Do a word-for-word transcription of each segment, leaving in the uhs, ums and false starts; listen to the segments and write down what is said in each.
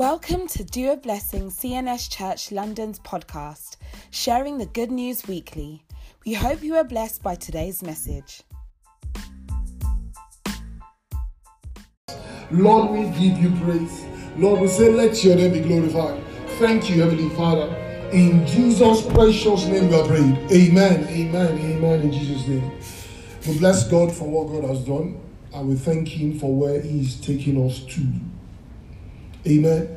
Welcome to Do A Blessing C N S Church London's podcast, sharing the good news weekly. We hope you are blessed by today's message. Lord, we give you praise. Lord, we say, let your name be glorified. Thank you, Heavenly Father. In Jesus' precious name we are praying. Amen, amen, amen, in Jesus' name. We bless God for what God has done, and we thank Him for where He is taking us to. Amen.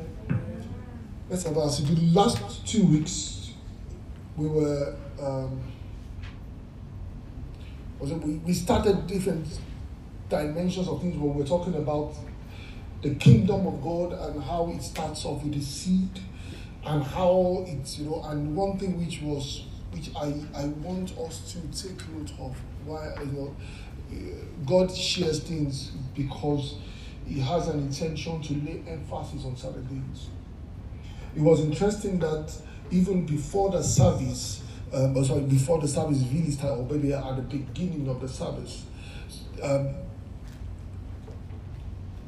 Let's have a seat. The last two weeks, we were, um, we started different dimensions of things when we were talking about the kingdom of God and how it starts off with the seed and how it's, you know, and one thing which was, which I, I want us to take note of, why, you know, God shares things because He has an intention to lay emphasis on certain things. It was interesting that even before the service, um, sorry, before the service really started, or maybe at the beginning of the service, um,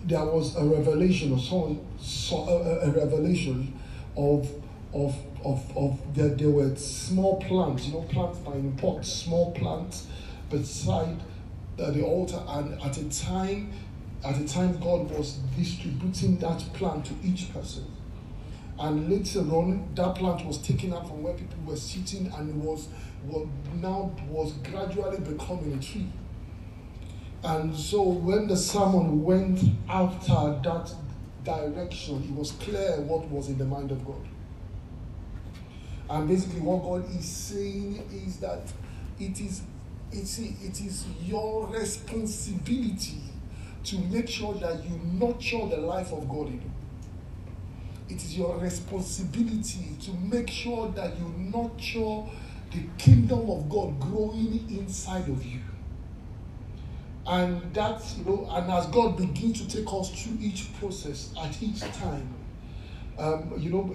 there was a revelation, or someone saw a, a revelation of of of of that there were small plants, you know, plants by in pots, small plants beside the, the altar, and at a time. At the time, God was distributing that plant to each person. And later on, that plant was taken out from where people were sitting and was, was now was gradually becoming a tree. And so when the sermon went after that direction, it was clear what was in the mind of God. And basically what God is saying is that it is, it is, it is your responsibility to make sure that you nurture the life of God in you. It is your responsibility to make sure that you nurture the kingdom of God growing inside of you. And that, you know, and as God begins to take us through each process at each time, um, you know,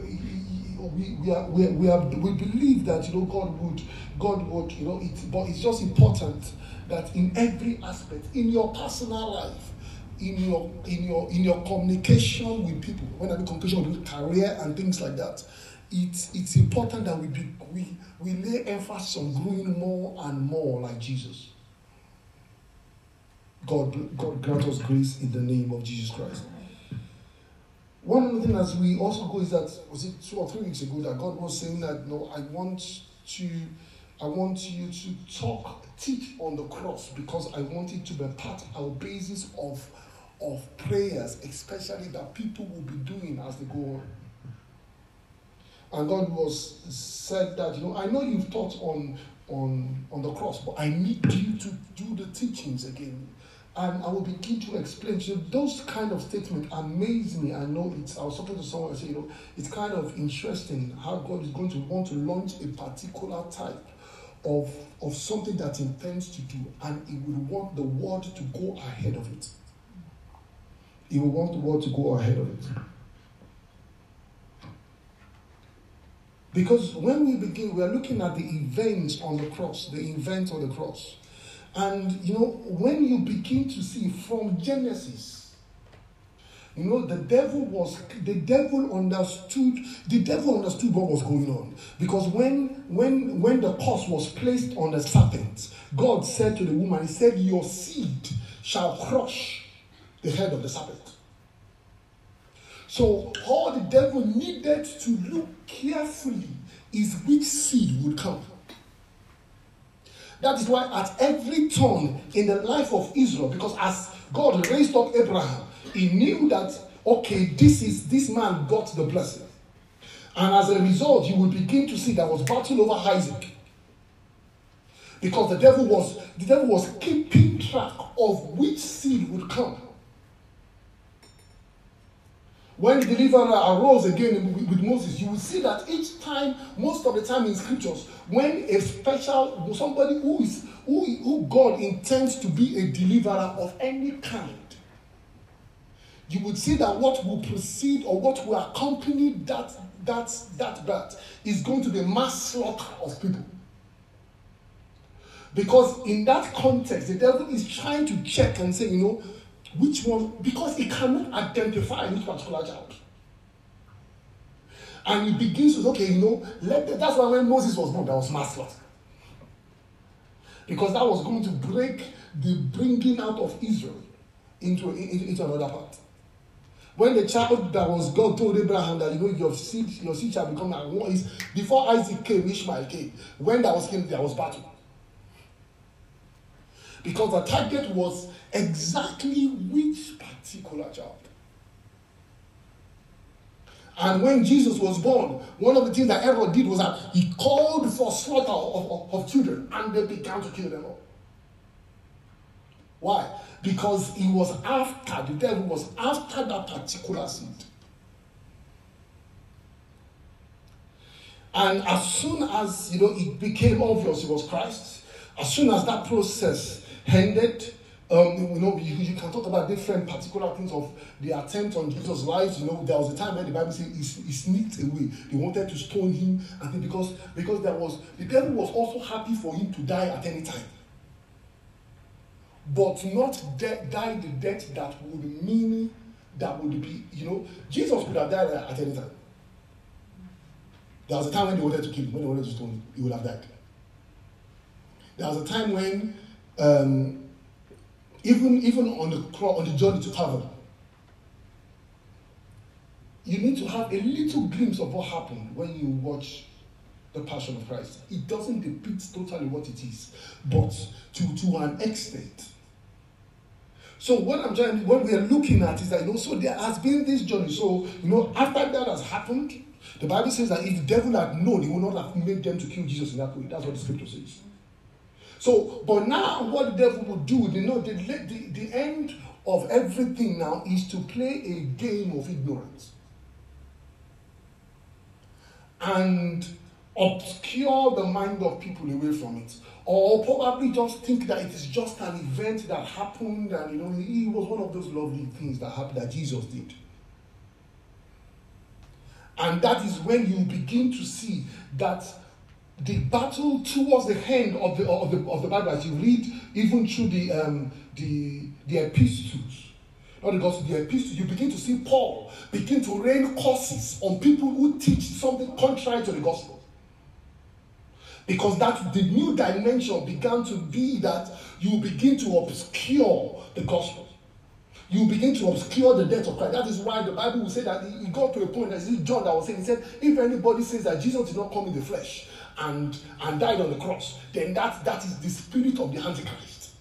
we we are, we are, we, are, we believe that, you know, God would God would you know it, but it's just important that in every aspect, in your personal life, in your in your in your communication with people, when I mean communication with career and things like that, it's it's important that we be, we we lay emphasis on growing more and more like Jesus. God God grant us grace in the name of Jesus Christ. One other thing as we also go is that was it two or three weeks ago that God was saying that no, I want to I want you to talk, teach on the cross, because I want it to be part of our basis of, of prayers, especially that people will be doing as they go on. And God was said that, you know, I know you've taught on, on, on the cross, but I need you to do the teachings again. And I will begin to explain to you. Those kind of statements amaze me. I know it's, I was talking to someone and say, you know, it's kind of interesting how God is going to want to launch a particular type of of something that he intends to do, and he will want the world to go ahead of it. He will want the world to go ahead of it. Because when we begin, we are looking at the events on the cross, the events on the cross. And, you know, when you begin to see from Genesis, you know, the devil was, the devil understood, the devil understood what was going on. Because when, when, when the curse was placed on the serpent, God said to the woman, He said, your seed shall crush the head of the serpent. So all the devil needed to look carefully is which seed would come. That is why at every turn in the life of Israel, because as God raised up Abraham, He knew that, okay, this is this man got the blessing. And as a result, you will begin to see there was battle over Isaac. Because the devil was, the devil was keeping track of which seed would come. When the deliverer arose again with Moses, you will see that each time, most of the time in scriptures, when a special, somebody who is who, who God intends to be a deliverer of any kind, you would see that what will precede or what will accompany that that that birth is going to be a mass slaughter of people. Because in that context, the devil is trying to check and say, you know, which one, because he cannot identify which particular child. And it begins with, okay, you know, let the, that's why when Moses was born, there was mass slaughter. Because that was going to break the bringing out of Israel into, into, into another part. When the child that was God told Abraham that, you know, your seed, your seed shall become like one is, before Isaac came, Ishmael came. When that was came, there was battle. Because the target was exactly which particular child. And when Jesus was born, one of the things that Herod did was that he called for slaughter of, of, of children, and they began to kill them all. Why? Because he was after, the devil was after that particular seed. And as soon as, you know, it became obvious it was Christ, as soon as that process ended, Um, you know, you, you can talk about different particular things of the attempt on Jesus' life. You know, there was a time when the Bible says he, he sneaked away. They wanted to stone him, and because because there was the devil was also happy for him to die at any time, but not de- die the death that would mean that would be. You know, Jesus could have died at any time. There was a time when they wanted to kill him, when they wanted to stone him, he would have died. There was a time when. Um, Even, even on the on the journey to Calvary, you need to have a little glimpse of what happened when you watch the Passion of Christ. It doesn't depict totally what it is, but to, to an extent. So what I'm trying, what we are looking at is that, you know, so there has been this journey. So, you know, after that has happened, the Bible says that if the devil had known, he would not have made them to kill Jesus in that way. That's what the scripture says. So, but now what the devil would do, you know, the, the, the end of everything now is to play a game of ignorance and obscure the mind of people away from it. Or probably just think that it is just an event that happened and, you know, it was one of those lovely things that happened that Jesus did. And that is when you begin to see that the battle towards the end of the, of the, of the Bible, as you read, even through the, um, the, the epistles, not the gospel, the epistles, you begin to see Paul begin to rain curses on people who teach something contrary to the gospel. Because that the new dimension began to be that you begin to obscure the gospel. You begin to obscure the death of Christ. That is why the Bible will say that it got to a point, that John that was saying, he said, if anybody says that Jesus did not come in the flesh, And, and died on the cross, then that, that is the spirit of the Antichrist.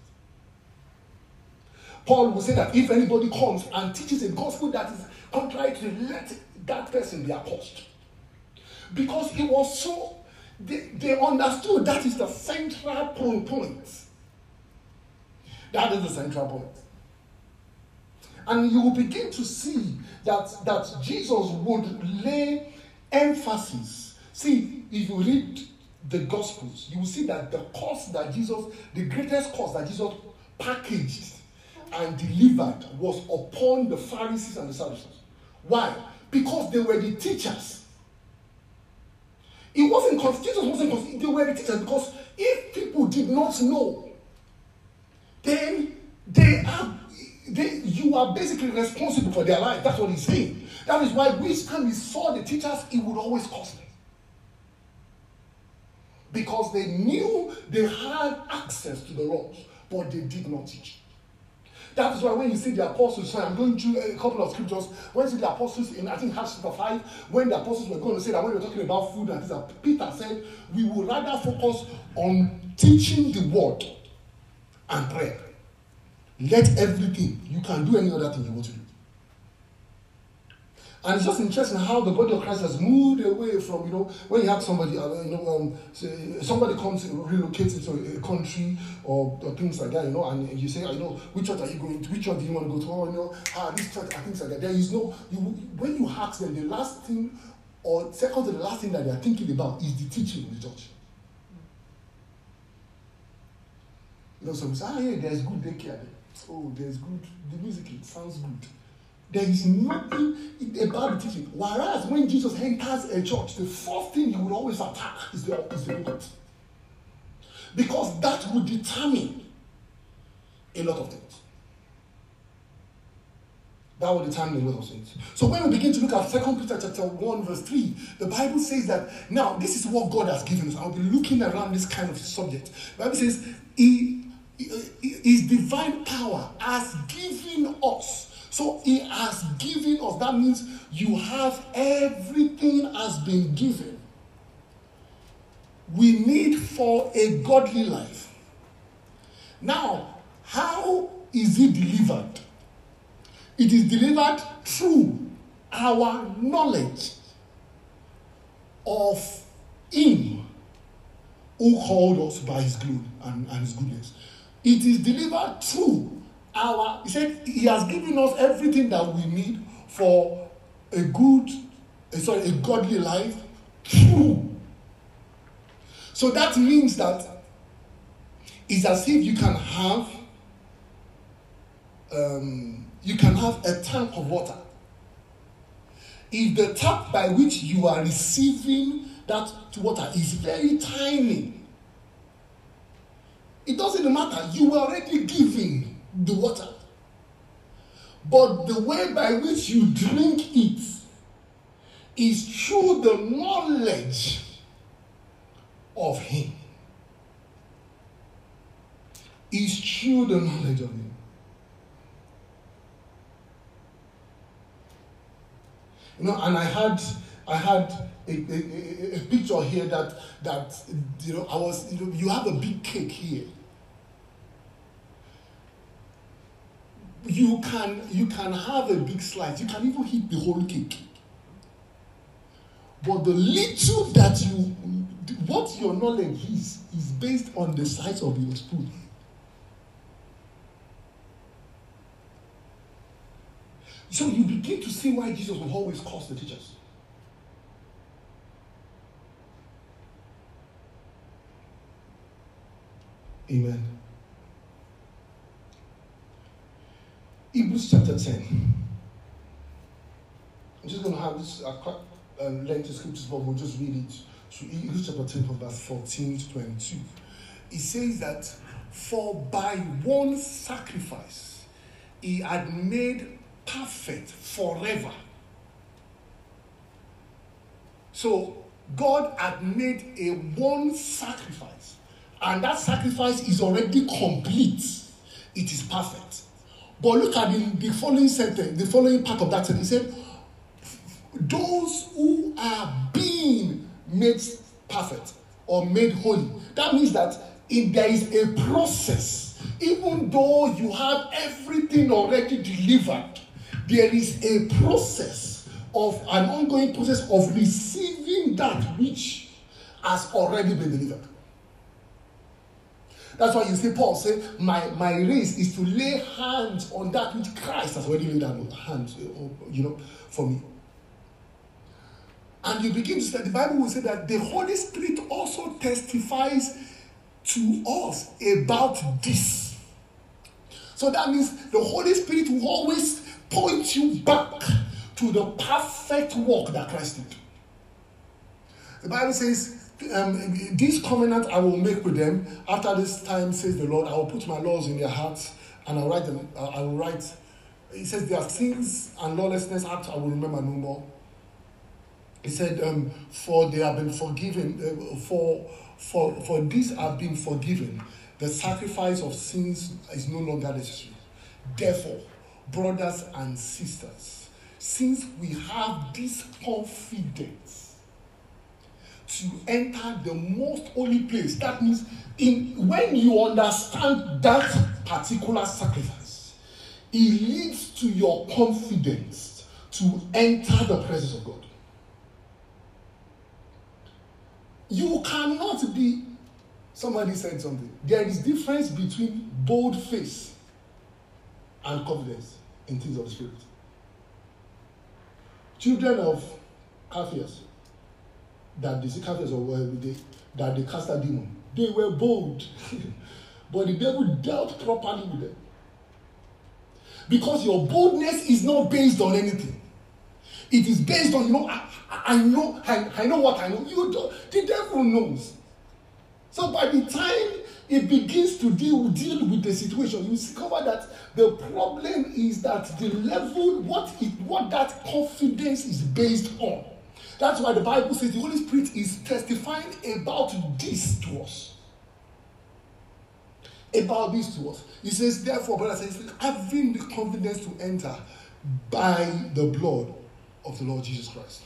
Paul will say that if anybody comes and teaches a gospel that is contrary to it, let that person be accursed. Because it was so, they, they understood that is the central point. That is the central point. And you will begin to see that, that Jesus would lay emphasis. See, if you read the Gospels, you will see that the cause that Jesus, the greatest cause that Jesus packaged and delivered was upon the Pharisees and the Sadducees. Why? Because they were the teachers. It wasn't because Jesus wasn't because they were the teachers, because if people did not know, then they are they you are basically responsible for their life. That's what he's saying. That is why each time we saw the teachers, it would always cost them. Because they knew they had access to the laws, but they did not teach. That is why when you see the apostles, so I'm going through a couple of scriptures, when you see the apostles in, I think, Acts chapter five, when the apostles were going to say that when we were talking about food and things, Peter said, we would rather focus on teaching the word and prayer. Let everything, you can do any other thing you want to do. And it's just interesting how the body of Christ has moved away from, you know, when you have somebody, you know, um, say somebody comes, relocates into a country or, or things like that, you know, and you say, you know, which church are you going to? Which church do you want to go to? Oh, you know, ah, this church, and things like that. There is no, you, when you ask them, the last thing, or second to the last thing that they are thinking about is the teaching of the church. You know, some say, ah, yeah, there's good daycare. Oh, there's good, the music, it sounds good. There is nothing about the teaching. Whereas when Jesus enters a church, the first thing he will always attack is the book. Because that will determine a lot of things. That will determine the will of things. So when we begin to look at Second Peter chapter one verse three, the Bible says that now this is what God has given us. I'll be looking around this kind of subject. The Bible says, he, his divine power has given us. So he has given us. That means you have everything has been given. We need for a godly life. Now, how is it delivered? It is delivered through our knowledge of him who called us by his glory and, and his goodness. It is delivered through our, he said, he has given us everything that we need for a good, sorry, a godly life through. So that means that it's as if you can have um, you can have a tank of water. If the tap by which you are receiving that water is very tiny, it doesn't matter. You are already giving the water. But the way by which you drink it is through the knowledge of him. Is through the knowledge of him. You know, and I had I had a, a, a picture here that that you know I was you know you have a big cake here. You can you can have a big slice, you can even eat the whole cake. But the little that you What your knowledge is, is based on the size of your spoon. So you begin to see why Jesus will always curse the teachers. Amen. Hebrews chapter ten. I'm just going to have this uh, lengthy scriptures, but we'll just read it. So Hebrews chapter ten, verse fourteen to twenty-two, it says that, for by one sacrifice he had made perfect forever. So God had made a one sacrifice, and that sacrifice is already complete. It is perfect. But look at the, the following sentence, the following part of that sentence. He said, those who are being made perfect or made holy. That means that if there is a process, even though you have everything already delivered, there is a process of an ongoing process of receiving that which has already been delivered. That's why you see Paul say, my, my race is to lay hands on that which Christ has already laid hands, you know, for me. And you begin to say, the Bible will say that the Holy Spirit also testifies to us about this. So that means the Holy Spirit will always point you back to the perfect work that Christ did. The Bible says, um, this covenant I will make with them after this time, says the Lord, I will put my laws in their hearts and I will write them, uh, I will write. It says, their sins and lawlessness act I will remember no more. He said, um, for they have been forgiven, uh, for, for, for these have been forgiven. The sacrifice of sins is no longer necessary. Therefore, brothers and sisters, since we have this confidence to enter the most holy place, that means in, when you understand that particular sacrifice, it leads to your confidence to enter the presence of God. You cannot be, somebody said something. There is difference between bold face and confidence in things of the Spirit. Children of Kephias, that the Kephias were that they cast a demon. They were bold, but the devil dealt properly with them. Because your boldness is not based on anything. It is based on, you know, I, I know, I, I know what I know. You don't, the devil knows. So by the time it begins to deal, deal with the situation. You discover that the problem is that the level, what it, what that confidence is based on. That's why the Bible says the Holy Spirit is testifying about this to us. About this to us. He says, therefore, brothers and sisters, having the confidence to enter by the blood of the Lord Jesus Christ.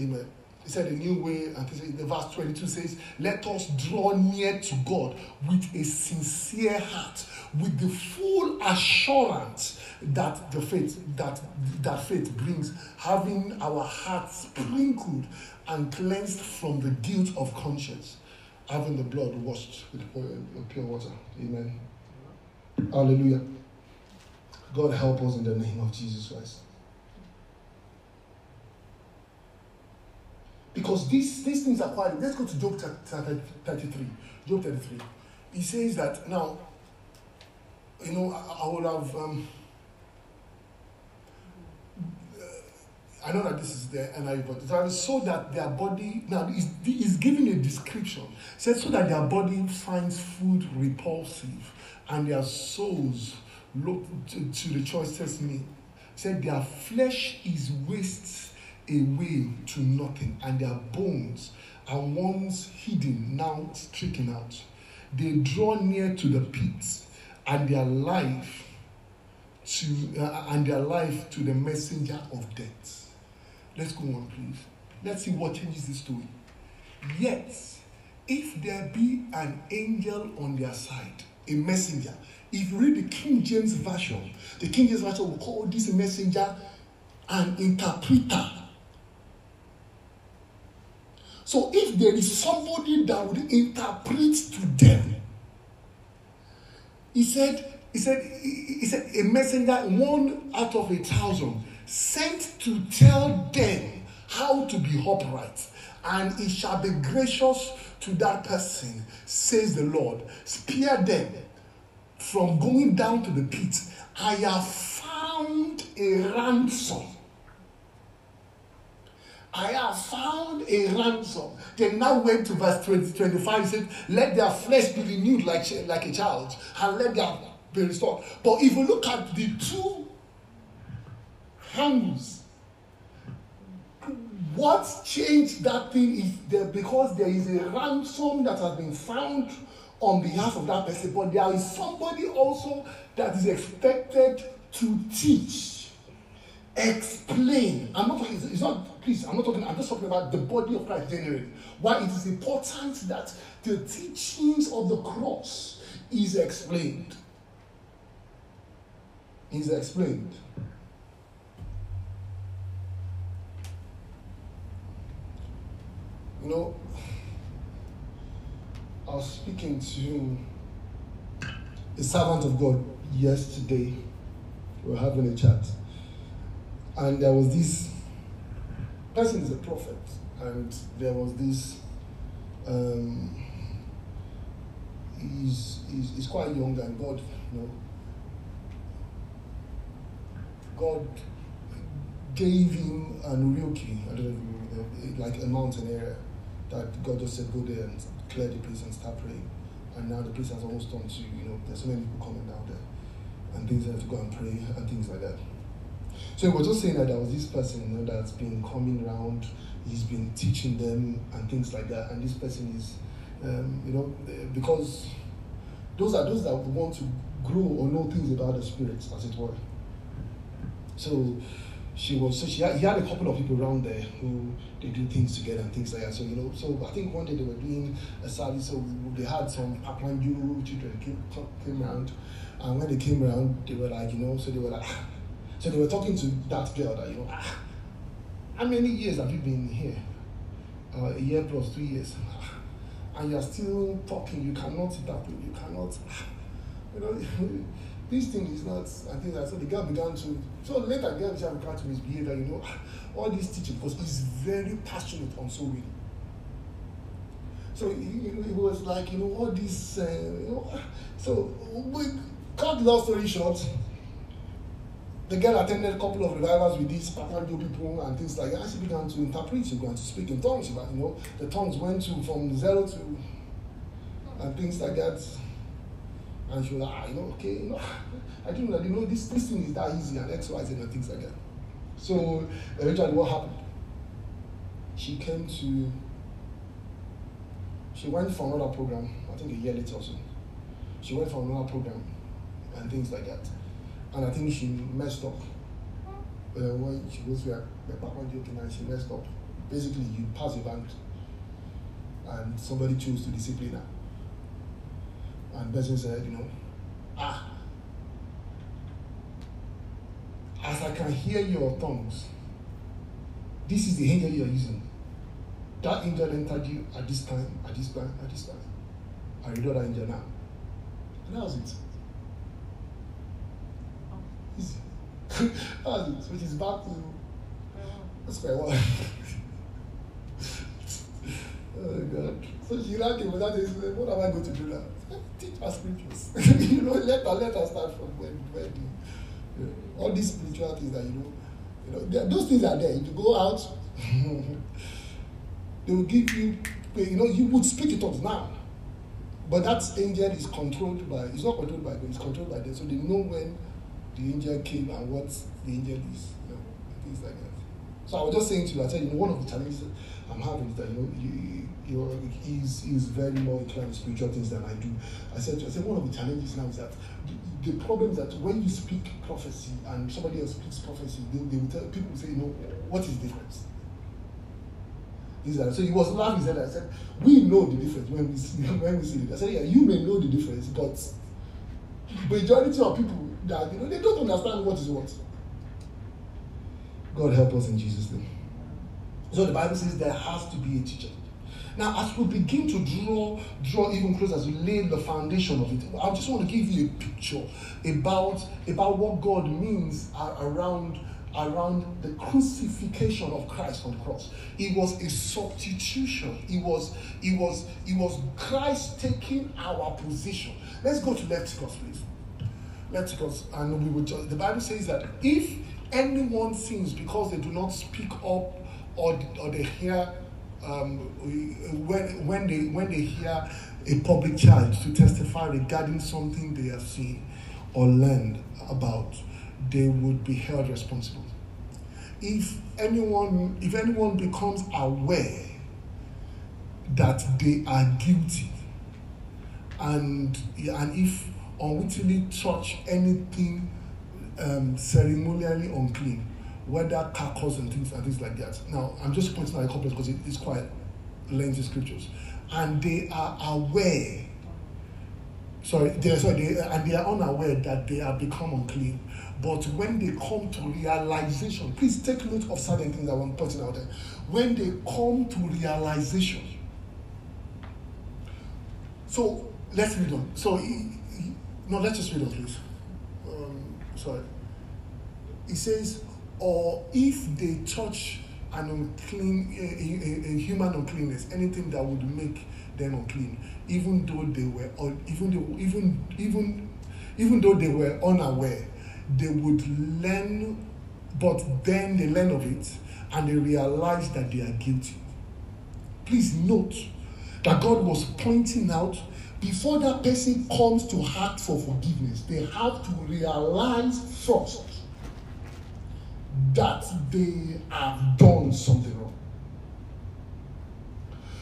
Amen. He said a new way, and the verse twenty-two says, let us draw near to God with a sincere heart, with the full assurance that the faith that that faith brings, having our hearts sprinkled and cleansed from the guilt of conscience, having the blood washed with pure water. Amen. Hallelujah. God help us in the name of Jesus Christ. Because these, these things are quite... Let's go to Job thirty-three. Job thirty-three. He says that now, you know, I, I would have... Um, uh, I know that this is the N I V, but so that their body... Now, it's, it's giving a description. It says, so that their body finds food repulsive and their souls look to, to the choicest meat. It said their flesh is waste away to nothing, and their bones are once hidden, now stricken out. They draw near to the pit, and their life to uh, and their life to the messenger of death. Let's go on, please. Let's see what changes the story. Yet, if there be an angel on their side, a messenger. If you read the King James Version, the King James Version will call this messenger an interpreter. So if there is somebody that would interpret to them, he said, he said, he said, a messenger, one out of a thousand, sent to tell them how to be upright, and he shall be gracious to that person, says the Lord. Spare them from going down to the pit. I have found a ransom. I have found a ransom. They now went to verse twenty, twenty-five and said, let their flesh be renewed like, like a child, and let them be restored. But if you look at the two hands, what changed that thing is that because there is a ransom that has been found on behalf of that person, but there is somebody also that is expected to teach. Explain. I'm not talking, it's not, please, I'm not talking, I'm just talking about the body of Christ generally. Why it is important that the teachings of the cross is explained. Is explained. You know, I was speaking to a servant of God yesterday. We were having a chat. And there was this person is a prophet, and there was this. Um, he's, he's he's quite young, and God, you know, God gave him an Urioki, I don't know, like a mountain area that God just said go there and clear the place and start praying. And now the place has almost turned to, you know, there's so many people coming down there, and things have to go and pray and things like that. So we were just saying that there was this person, you know, that's been coming around, he's been teaching them and things like that. And this person is, um, you know, because those are those that want to grow or know things about the spirits, as it were. So she was, so she had, he had a couple of people around there who they do things together and things like that. So, you know, so I think one day they were doing a service, so they had some Aplanju children came, came around. And when they came around, they were like, you know, so they were like, so they were talking to that girl that, you know, ah, how many years have you been here? Uh, a year plus two years. And you're still talking, you cannot sit up, you cannot, you know, this thing is not, I think that's so the girl began to, so later girl began to misbehave, you know, all this teaching, because he's very passionate on so many. So it was like, you know, all this, uh, you know, so we cut the long story short. The girl attended a couple of revivals with these Papanjo people and things like that. She began to interpret, she began to speak in tongues. But, you know, the tongues went to from zero to and things like that. And she was like, ah, you know, okay, you know, I didn't know, you know, this, this thing is that easy and X, Y, Z and things like that. So eventually what happened? She came to, she went for another program, I think a year later or so. She went for another program and things like that. And I think she messed up. Uh, when she goes to her background joking and she messed up. Basically, you pass your bank and somebody chose to discipline her. And the person said, you know, ah, as I can hear your tongues, this is the angel you are using. That angel entered you at this time, at this time, at this time. I read that angel now. And that was it. That was it, which is back to square one. Oh God. So she ran to that is what am I going to do now? Teach her scriptures. You know, let her let her start from when when you know, all these spiritual things that you know, you know, they, those things are there. You go out, they will give you you know, you would speak it up now. But that angel is controlled by it's not controlled by them, it's controlled by them. So they know when the angel came and what the angel is, you know, things like that. So I was just saying to you, I said, you know, one of the challenges I'm having is that, you know, you, you, he's, he's very more inclined to spiritual things than I do. I said, I said, one of the challenges now is that the, the problem is that when you speak prophecy and somebody else speaks prophecy, they, they will tell, people will say, you know, what is the difference? These are, so he was laughing, he said, I said, we know the difference when we see, when we see it. I said, yeah, you may know the difference, but the majority of people, that, you know, they don't understand what is what. God help us in Jesus' name. So the Bible says there has to be a teacher. Now, as we begin to draw, draw even closer, as we lay the foundation of it, I just want to give you a picture about, about what God means around, around the crucifixion of Christ on the cross. It was a substitution. It was, it was, it was Christ taking our position. Let's go to Leviticus, please. Leviticus, and we will just, the Bible says that if anyone sins because they do not speak up or, or they hear um, when when they when they hear a public charge to testify regarding something they have seen or learned about, they would be held responsible. If anyone if anyone becomes aware that they are guilty and and if unwittingly touch anything Um, ceremonially unclean, whether carcass and things and things like that. Now, I'm just pointing out a couple because it, it's quite lengthy scriptures, and they are aware. Sorry, they sorry, they, and they are unaware that they have become unclean. But when they come to realization, please take note of certain things that I'm pointing out there. When they come to realization, so let's read on. So he, he, no, let's just read on, please. Sorry. It says, or if they touch an unclean, a, a, a human uncleanness, anything that would make them unclean, even though they were, or even though, even even even though they were unaware, they would learn, but then they learn of it and they realize that they are guilty. Please note that God was pointing out. Before that person comes to ask for forgiveness, they have to realize first that they have done something wrong.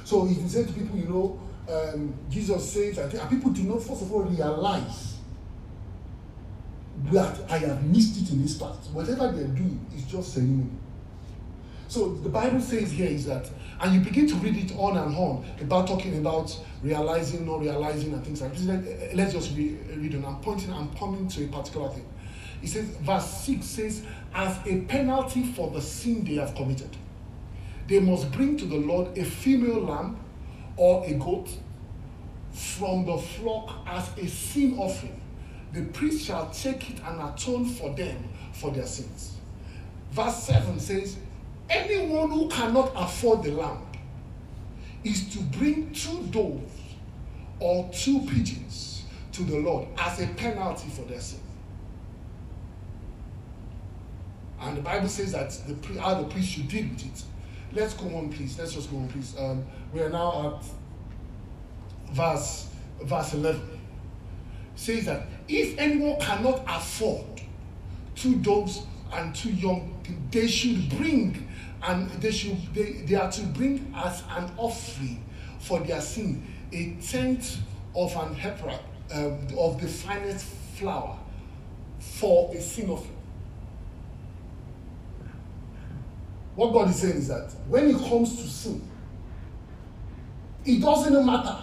So if you say to people, you know, um, Jesus says, I think, and people do not first of all realize that I have missed it in this part. Whatever they're doing is just ceremony. So the Bible says here is that, and you begin to read it on and on about talking about realizing, not realizing, and things like this. Let, let's just read, read on. I'm pointing, I'm coming to a particular thing. It says, verse six says, as a penalty for the sin they have committed, they must bring to the Lord a female lamb or a goat from the flock as a sin offering. The priest shall take it and atone for them for their sins. Verse seven says, anyone who cannot afford the lamb is to bring two doves or two pigeons to the Lord as a penalty for their sin. And the Bible says that the, how the priest should deal with it. Let's go on, please. Let's just go on, please. Um, we are now at verse verse eleven, says that if anyone cannot afford two doves and two young, they should bring, and they should they, they are to bring as an offering for their sin a tenth of an hepra um, of the finest flour for a sin offering. What God is saying is that when it comes to sin, it doesn't matter.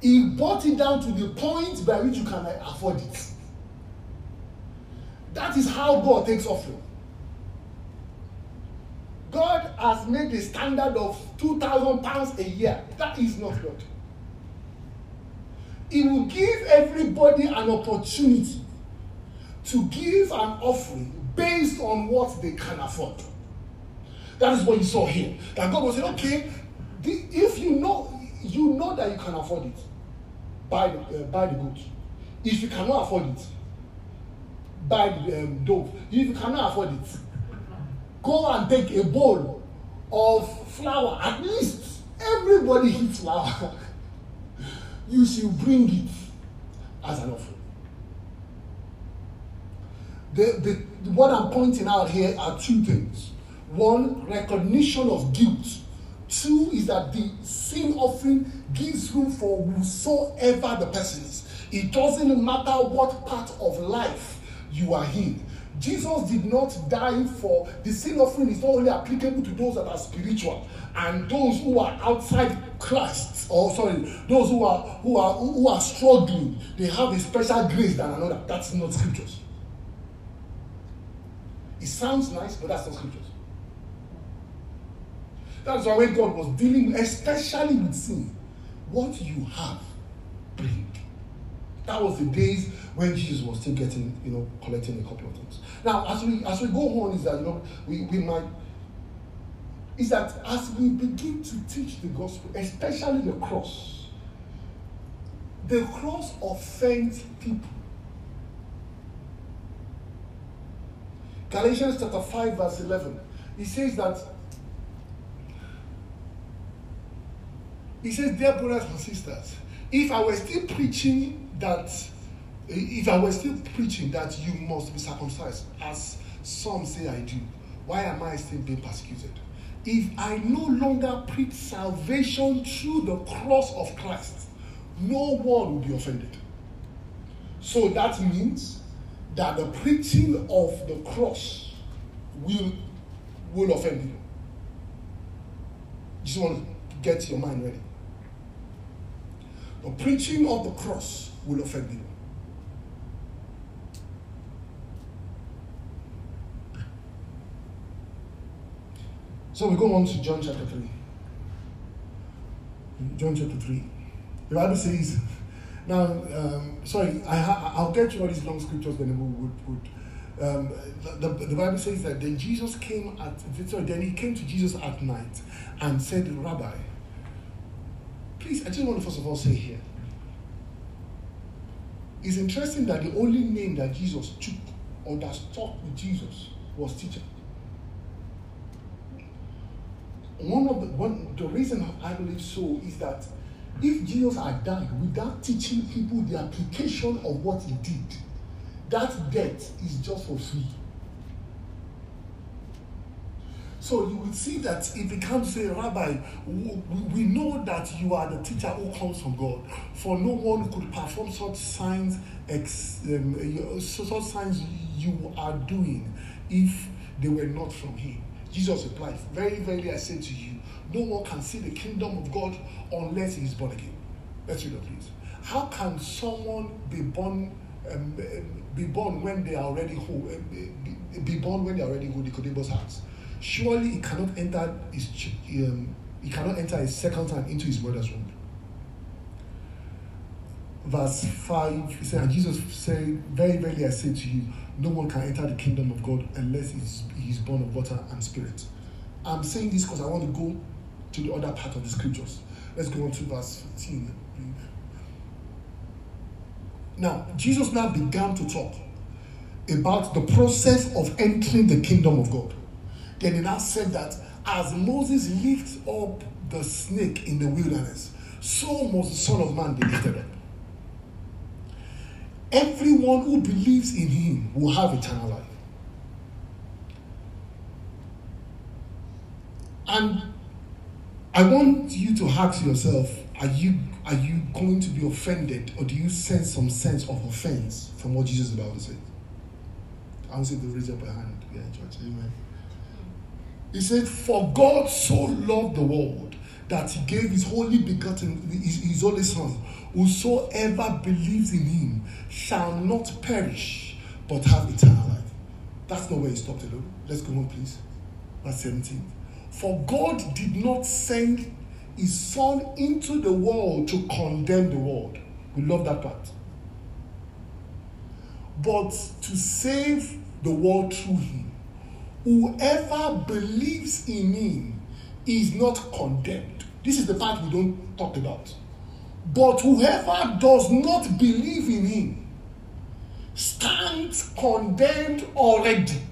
He brought it down to the point by which you can afford it. That is how God takes offering. God has made a standard of two thousand pounds a year. That is not God. He will give everybody an opportunity to give an offering based on what they can afford. That is what you saw here. That God was saying, okay, if you know, you know that you can afford it, buy the, uh, buy the goat. If you cannot afford it, buy the um, dove. If you cannot afford it, go and take a bowl of flour. At least everybody eats flour. You should bring it as an offering. The, the, what I'm pointing out here are two things. One, recognition of guilt. Two is that the sin offering gives room for whosoever the person is. It doesn't matter what part of life you are in. Jesus did not die for, the sin offering is not only applicable to those that are spiritual and those who are outside Christ, or sorry, those who are who are who are struggling, they have a special grace than another. That's not scriptures. It sounds nice, but that's not scriptures. That's why when God was dealing, especially with sin, what you have, bring. That was the days when Jesus was still getting, you know, collecting a couple of things. Now, as we as we go on, is that you know we, we might is that as we begin to teach the gospel, especially the cross, the cross offends people. Galatians chapter five, verse eleven. It says that He says, dear brothers and sisters, if I were still preaching that, if I were still preaching that you must be circumcised, as some say I do, why am I still being persecuted? If I no longer preach salvation through the cross of Christ, no one will be offended. So that means that the preaching of the cross will, will offend you. Just want to get your mind ready. The preaching of the cross will offend you. So we go on to John chapter three. John chapter three. The Bible says, now, um, sorry, I ha- I'll get you all these long scriptures then we would put. Um, the, the, the Bible says that then Jesus came at, then he came to Jesus at night and said, Rabbi, please, I just want to first of all say here, it's interesting that the only name that Jesus took or that stuck with Jesus was teacher. One of the, one, the reason I believe so is that if Jesus had died without teaching people the application of what he did, that debt is just for free. So you will see that it becomes a rabbi. We know that you are the teacher who comes from God, for no one could perform such signs, um, such signs you are doing, if they were not from him. Jesus replied, "Very, very, I say to you, no one can see the kingdom of God unless he is born again." Let's read that, please. How can someone be born? Um, be born when they are already whole. Be born when they are already whole. The Nicodemus house. Surely he cannot enter his um, he cannot enter a second time into his mother's womb. Verse five. He said, and Jesus said, "Very, very, I say to you, no one can enter the kingdom of God unless he is born of water and spirit." I'm saying this because I want to go to the other part of the scriptures. Let's go on to verse fifteen. Now, Jesus now began to talk about the process of entering the kingdom of God. Then he now said that as Moses lifted up the snake in the wilderness, so must the Son of Man be lifted up. Everyone who believes in him will have eternal life. And I want you to ask yourself, are you, are you going to be offended, or do you sense some sense of offense from what Jesus is about to say? I want you to raise up your hand. Yeah, George. Amen. He said, for God so loved the world that he gave his only begotten, his, his only son. Whosoever believes in him shall not perish, but have eternal life. That's not where he stopped alone. Let's go on, please. Verse seventeen. For God did not send his son into the world to condemn the world. We love that part. But to save the world through him. Whoever believes in him is not condemned. This is the part we don't talk about. But whoever does not believe in him stands condemned already.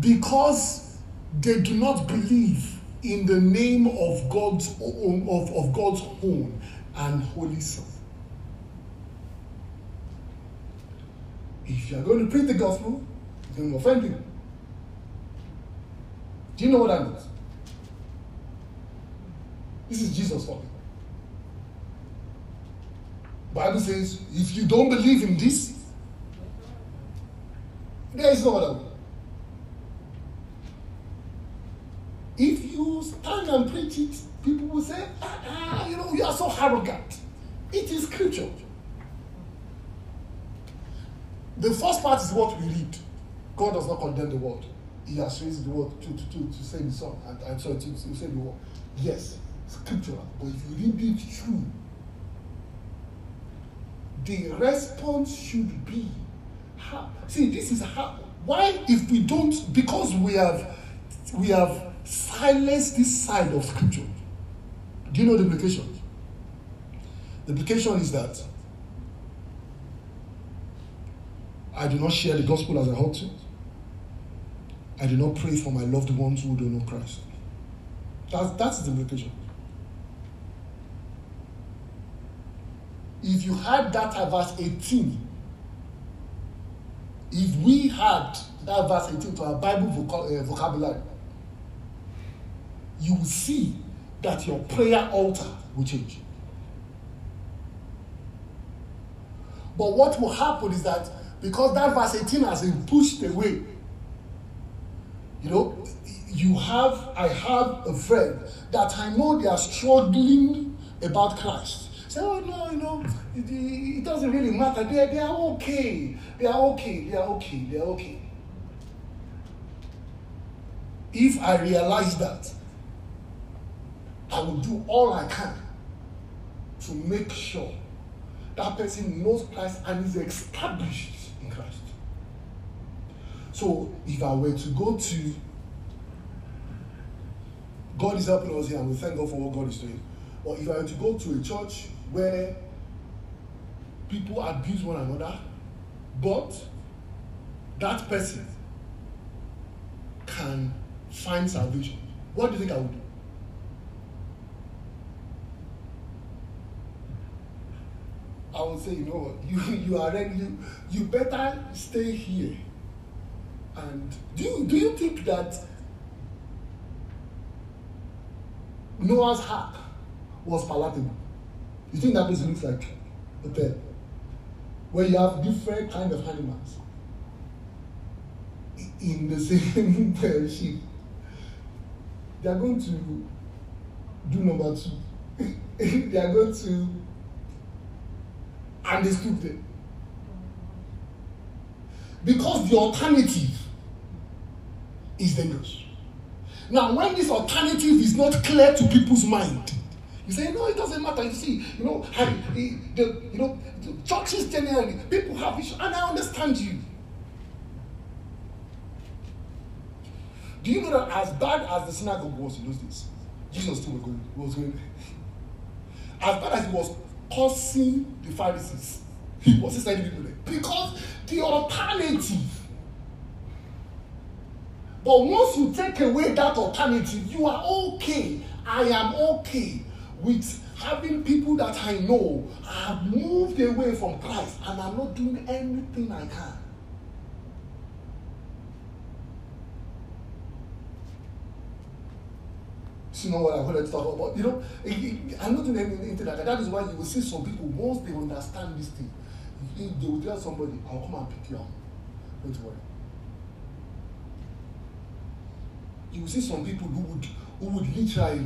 Because they do not believe in the name of God's own, of, of God's own and Holy Son. If you are going to preach the gospel, you're going to offend people. Do you know what that means? This is Jesus talking. Bible says, if you don't believe in this, there is no other way. If you stand and preach it, people will say, ah, ah, you know, you are so arrogant. It is scripture. The first part is what we read. God does not condemn the world. He has raised the world to, to, to, to save his son. And, I'm sorry, to, to save the world. Yes. Scriptural, but if you read it true, the response should be how. See, this is how. Why, if we don't, because we have we have silenced this side of scripture. Do you know the implication? The implication is that I do not share the gospel as I ought to. I do not pray for my loved ones who don't know Christ. That's that's the implication. If you had that at verse eighteen, if we had that verse eighteen to our Bible voc- uh, vocabulary, you will see that your prayer altar will change. But what will happen is that because that verse eighteen has been pushed away, you know, you have, I have a friend that I know they are struggling about Christ. Say, oh no, no, it, it doesn't really matter. They, they are okay. They are okay. They are okay. They are okay. If I realize that, I will do all I can to make sure that person knows Christ and is established in Christ. So if I were to go to, God is helping us here, and we thank God for what God is doing. Or if I were to go to a church where people abuse one another, but that person can find salvation, what do you think I would do? I would say, you know what, you, you are ready, you, you better stay here. And do you, do you think that Noah's ark was palatable? You think that place looks like a pen, where you have different kind of animals in the same ship? They are going to do number two. They are going to, and they stood there because the alternative is dangerous. Now, when this alternative is not clear to people's mind, you say, no, it doesn't matter. You see, you know, I, the, you know, the churches generally, people have issues, and I understand you. Do you know that as bad as the synagogue was in those days, Jesus still was going, was going as bad as he was cursing the Pharisees, he was still sending people there because the alternative. But once you take away that alternative, you are okay. I am okay with having people that I know have moved away from Christ, and I'm not doing anything I can. You know what I wanted to talk about? You know, I'm not doing anything like that. That is why you will see some people, once they understand this thing, they will tell somebody, I'll come and pick you up. Don't worry. You will see some people who would who would literally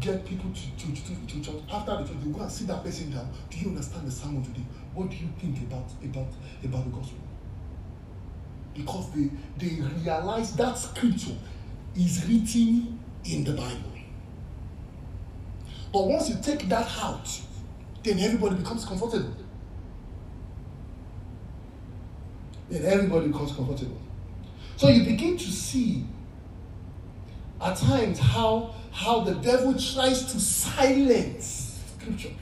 get people to, to, to, to church. After the church, they go and sit that person down. Do you understand the sermon today? What do you think about, about, about the gospel? Because they, they realize that scripture is written in the Bible. But once you take that out, then everybody becomes comfortable. Then everybody becomes comfortable. So you begin to see at times how, how the devil tries to silence scripture.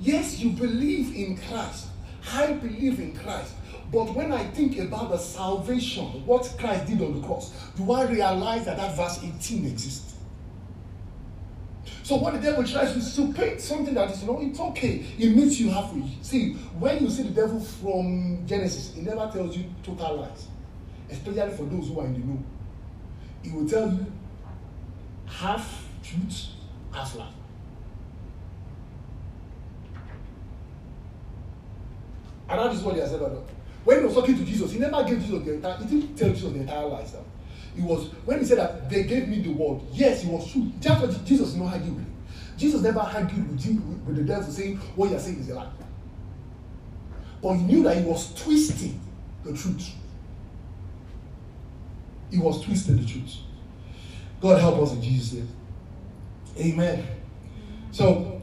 Yes, you believe in Christ. I believe in Christ. But when I think about the salvation, what Christ did on the cross, do I realize that that verse eighteen exists? So what the devil tries to do is to paint something that is, you know, it's okay. It meets you halfway. See, when you see the devil from Genesis, he never tells you total lies, especially for those who are in the know. He will tell you half truth, half lie. And that is what he has ever done. When he was talking to Jesus, he never gave Jesus the entire, he didn't tell Jesus the entire lies. It was when he said that they gave me the word. Yes, it was true. That's what Jesus did not argue with. Jesus never argued with, with, with the devil saying what you're saying is a lie. But he knew that he was twisting the truth. He was twisting the truth. God help us in Jesus' name. Amen. So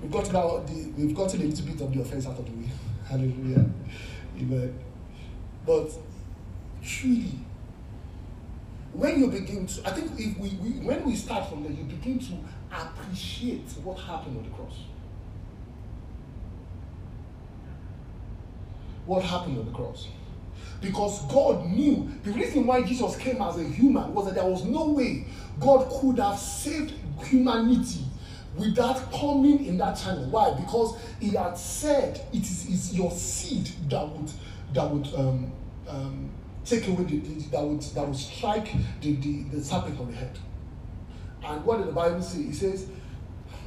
we've gotten out the, we've gotten a little bit of the offense out of the way. Hallelujah. Amen. But truly, when you begin to, I think if we, we when we start from there, you begin to appreciate what happened on the cross. What happened on the cross? Because God knew, the reason why Jesus came as a human was that there was no way God could have saved humanity without coming in that channel. Why? Because he had said it is, is your seed that would that would um, um, take away the, the that would that would strike the, the, the serpent on the head. And what did the Bible say? It says,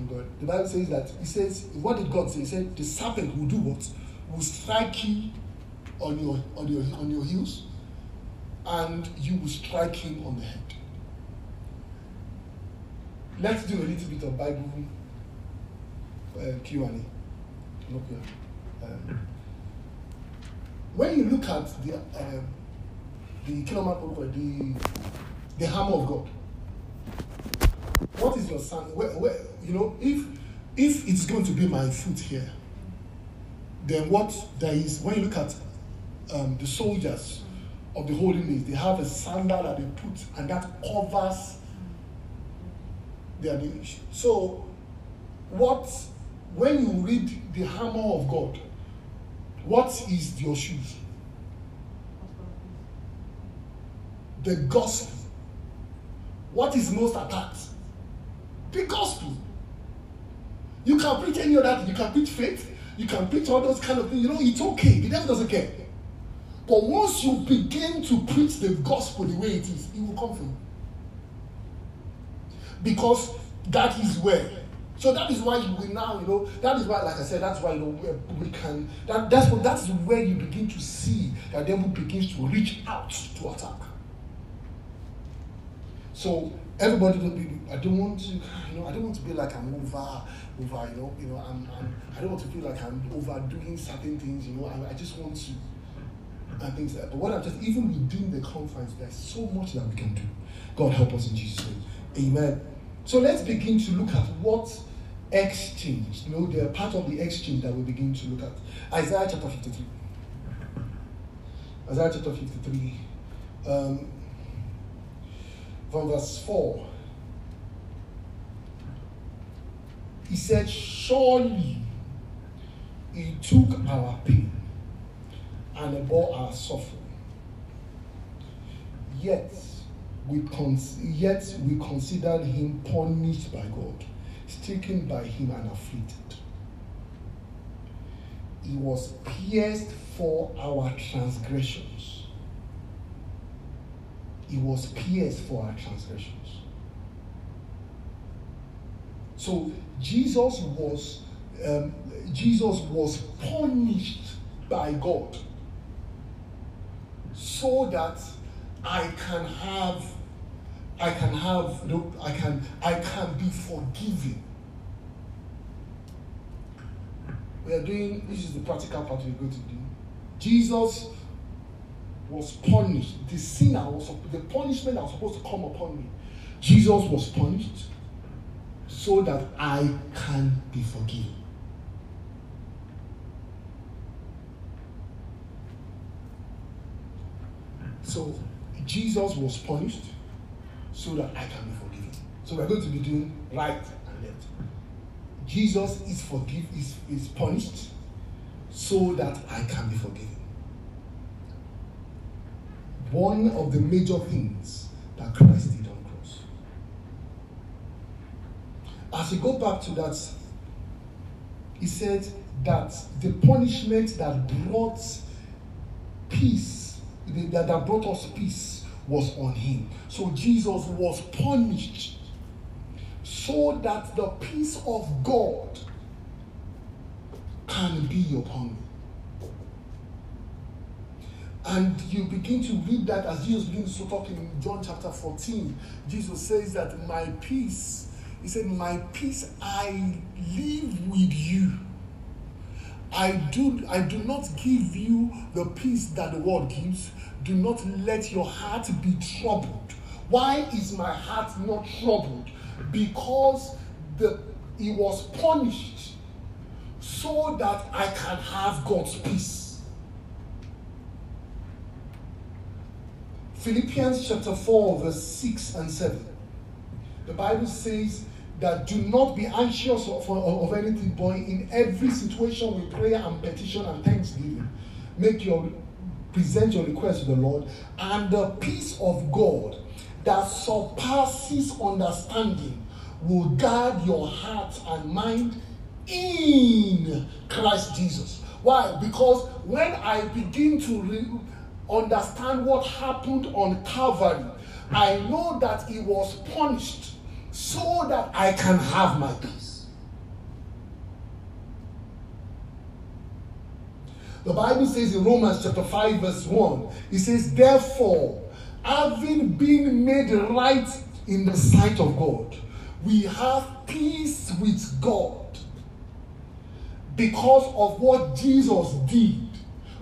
God, the Bible says that it says, what did God say? He said the serpent will do what? Will strike you on your on your on your heels, and you will strike him on the head. Let's do a little bit of Bible uh, Q and A. Look here. Um, when you look at the uh, the the the hammer of God, what is your sandal? Where, where, you know, if if it's going to be my foot here, then what there is when you look at um, the soldiers of the Holy Days, they have a sandal that they put, and that covers. So, what when you read the hammer of God, what is your shoes? The gospel. What is most attacked? The gospel. You can preach any of that. You can preach faith. You can preach all those kind of things. You know, it's okay. The devil doesn't care. But once you begin to preach the gospel the way it is, it will come for you. Because that is where. So that is why you will now, you know, that is why, like I said, that's why, you know, we can, that, that's what, that's where you begin to see that devil begins to reach out to attack. So everybody don't be, I don't want to, you know, I don't want to be like I'm over, over, you know, you know, I'm, I'm I don't want to feel like I'm overdoing certain things, you know, I, I just want to, and things like that. But what I'm just, even within the confines, there's so much that we can do. God help us in Jesus' name. Amen. So let's begin to look at what exchange, you know, the part of the exchange that we begin to look at. Isaiah chapter fifty-three. Isaiah chapter fifty-three, um, from verse four. He said, surely he took our pain and bore our suffering. yet we, con- yet we considered him punished by God, stricken by him and afflicted. He was pierced for our transgressions. He was pierced for our transgressions. So Jesus was um, Jesus was punished by God, so that I can have, I can have, you know, I can, I can be forgiven. We are doing, this is the practical part we're going to do. Jesus was punished. The sin I was, the punishment that was supposed to come upon me, Jesus was punished so that I can be forgiven. So Jesus was punished so that I can be forgiven. So we're going to be doing right and left. Jesus is forgive is, is punished so that I can be forgiven. One of the major things that Christ did on the cross. As we go back to that, he said that the punishment that brought peace, that, that brought us peace, was on him. So Jesus was punished so that the peace of God can be upon you. And you begin to read that as Jesus begins to talk in John chapter fourteen. Jesus says that my peace, he said, my peace I leave with you. I do, I do not give you the peace that the world gives. Do not let your heart be troubled. Why is my heart not troubled? Because the, he was punished so that I can have God's peace. Philippians chapter four, verse six and seven. The Bible says that do not be anxious of, of anything, but in every situation with prayer and petition and thanksgiving, make your present your request to the Lord, and the peace of God that surpasses understanding will guard your heart and mind in Christ Jesus. Why? Because when I begin to re- understand what happened on Calvary, I know that it was punished so that I can have my peace. The Bible says in Romans chapter five verse one, it says, therefore, having been made right in the sight of God, we have peace with God because of what Jesus did,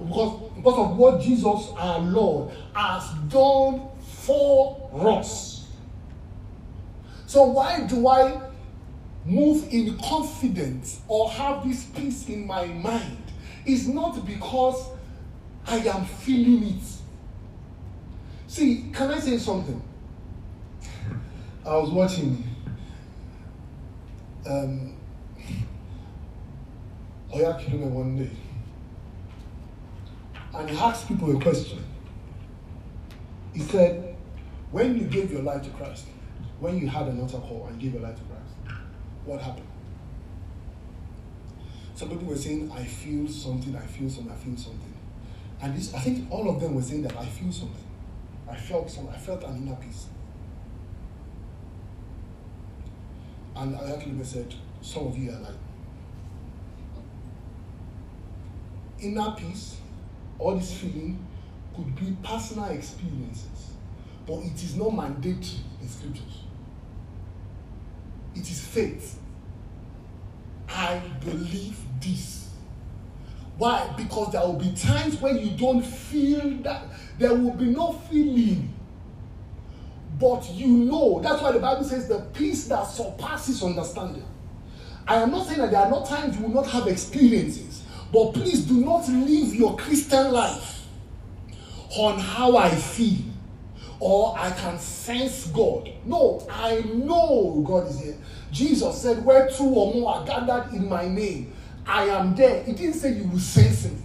because, because of what Jesus our Lord has done for us. So why do I move in confidence or have this peace in my mind? It's not because I am feeling it. See, can I say something? I was watching um, Oyakirume one day, and he asked people a question. He said, when you gave your life to Christ, when you had an altar call and gave your life to Christ, what happened? Some people were saying, I feel something, I feel something, I feel something. And this, I think all of them were saying that I feel something. I felt some, I felt an inner peace. And I actually said, some of you are like, inner peace, all this feeling could be personal experiences, but it is not mandatory in scriptures. It is faith. I believe this. Why? Because there will be times when you don't feel that. There will be no feeling. But you know. That's why the Bible says the peace that surpasses understanding. I am not saying that there are not times you will not have experiences. But please do not live your Christian life on how I feel or I can sense God. No, I know God is here. Jesus said, where two or more are gathered in my name, I am there. He didn't say you will sense him.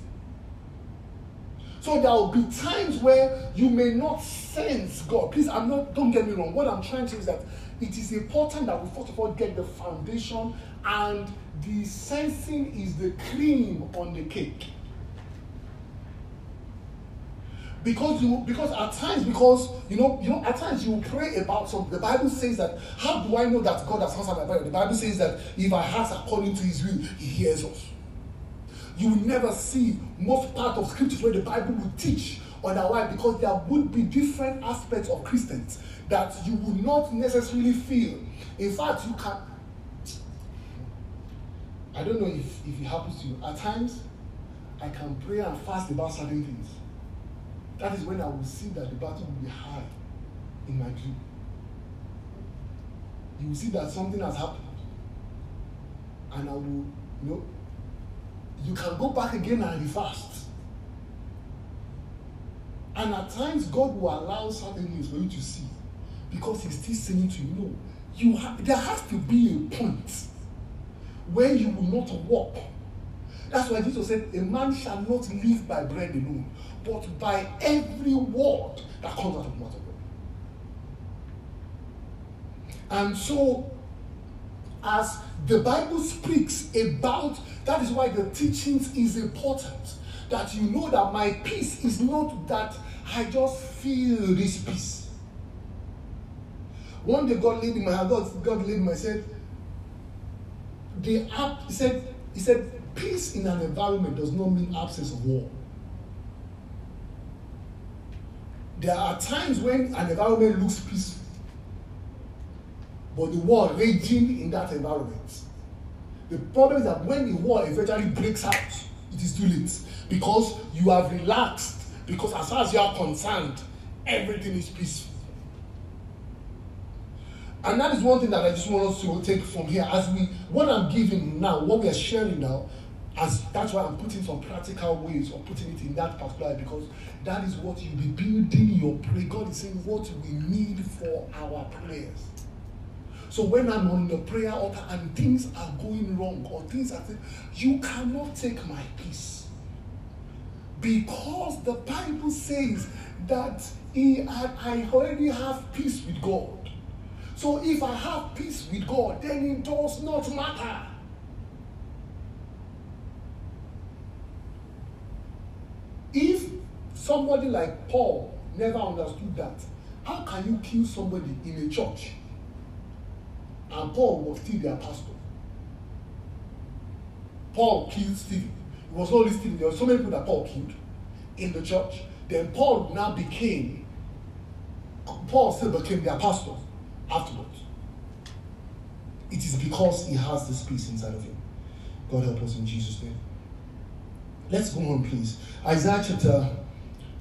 So there will be times where you may not sense God. Please, I'm not, don't get me wrong. What I'm trying to say is that it is important that we first of all get the foundation, and the sensing is the cream on the cake. Because you, because at times, because you know, you know, at times you pray about something. The Bible says that, how do I know that God has answered my prayer? The Bible says that if I ask according to His will, He hears us. You will never see most part of scriptures where the Bible will teach otherwise, because there would be different aspects of Christians that you will not necessarily feel. In fact, you can. I don't know if, if it happens to you. At times, I can pray and fast about certain things. That is when I will see that the battle will be hard in my dream. You will see that something has happened. And I will, you know, you can go back again and re-fast. And at times, God will allow certain things for you to see, because He's still saying to you, no, you ha- there has to be a point where you will not walk. That's why Jesus said, a man shall not live by bread alone, but by every word that comes out of the mouth of God. And so, as the Bible speaks about, that is why the teachings is important. That you know that my peace is not that I just feel this peace. One day God laid in my heart, God, God laid in my heart, said, the app, he said, he said, peace in an environment does not mean absence of war. There are times when an environment looks peaceful, but the war raging in that environment. The problem is that when the war eventually breaks out, it is too late, because you have relaxed, because as far as you are concerned, everything is peaceful. And that is one thing that I just want us to take from here. As we, what I'm giving now, what we are sharing now, as that's why I'm putting some practical ways of putting it in that particular, because that is what you'll be building your prayer. God is saying what we need for our prayers. So when I'm on the prayer altar and things are going wrong, or things are, you cannot take my peace, because the Bible says that he, I already have peace with God. So if I have peace with God, then it does not matter. If somebody like Paul never understood that, how can you kill somebody in a church? And Paul was still their pastor. Paul killed Stephen. It was not only Stephen, there were so many people that Paul killed in the church. Then Paul now became, Paul still became their pastor afterwards. It is because he has this peace inside of him. God help us in Jesus' name. Let's go on, please. Isaiah chapter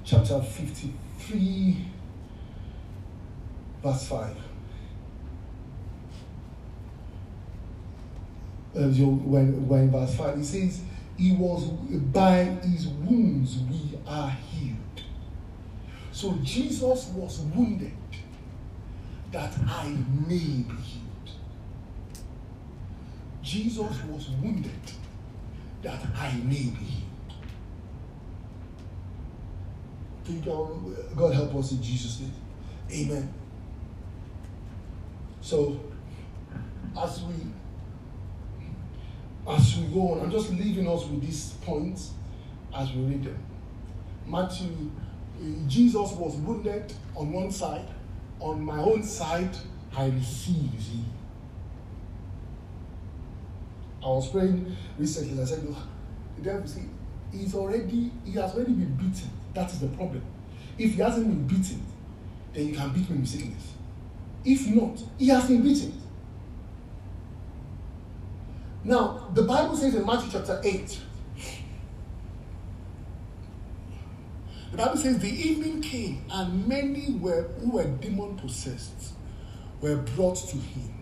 chapter fifty-three, verse five. Uh, when when verse five, it says, "He was by his wounds we are healed." So Jesus was wounded, that I may be healed. Jesus was wounded, that I may be healed. God help us in Jesus' name. Amen. So, as we as we go on, I'm just leaving us with these points as we read them. Matthew, Jesus was wounded on one side. On my own side, I receive thee. I was praying recently. I said, look, the devil see, he's already, he has already been beaten. That is the problem. If he hasn't been beaten, then you can beat me with sickness. If not, he has been beaten. Now, the Bible says in Matthew chapter eight, the Bible says, the evening came, and many were, who were demon-possessed were brought to him,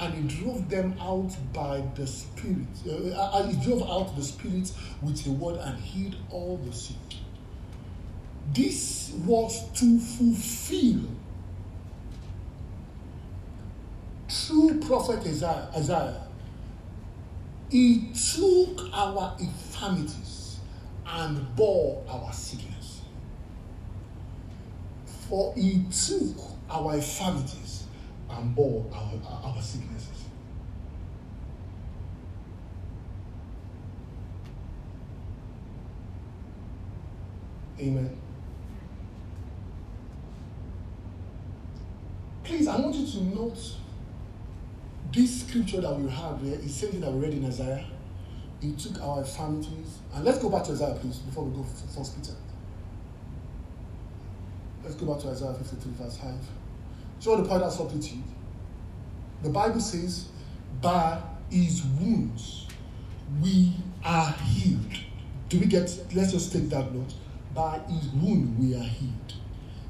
and he drove them out by the Spirit. Uh, he drove out the spirits with a word and healed all the sick. This was to fulfill true prophet Isaiah. Isaiah. He took our infirmities and bore our sickness. For he took our infirmities and bore our, our sicknesses. Amen. Please, I want you to note this scripture that we have here. It's the same thing that we read in Isaiah. He took our infirmities. And let's go back to Isaiah, please, before we go to First Peter. Let's go back to Isaiah fifty-three, verse five. Show the power of subtlety. The Bible says, by his wounds we are healed. Do we get, let's just take that note. By his wound we are healed.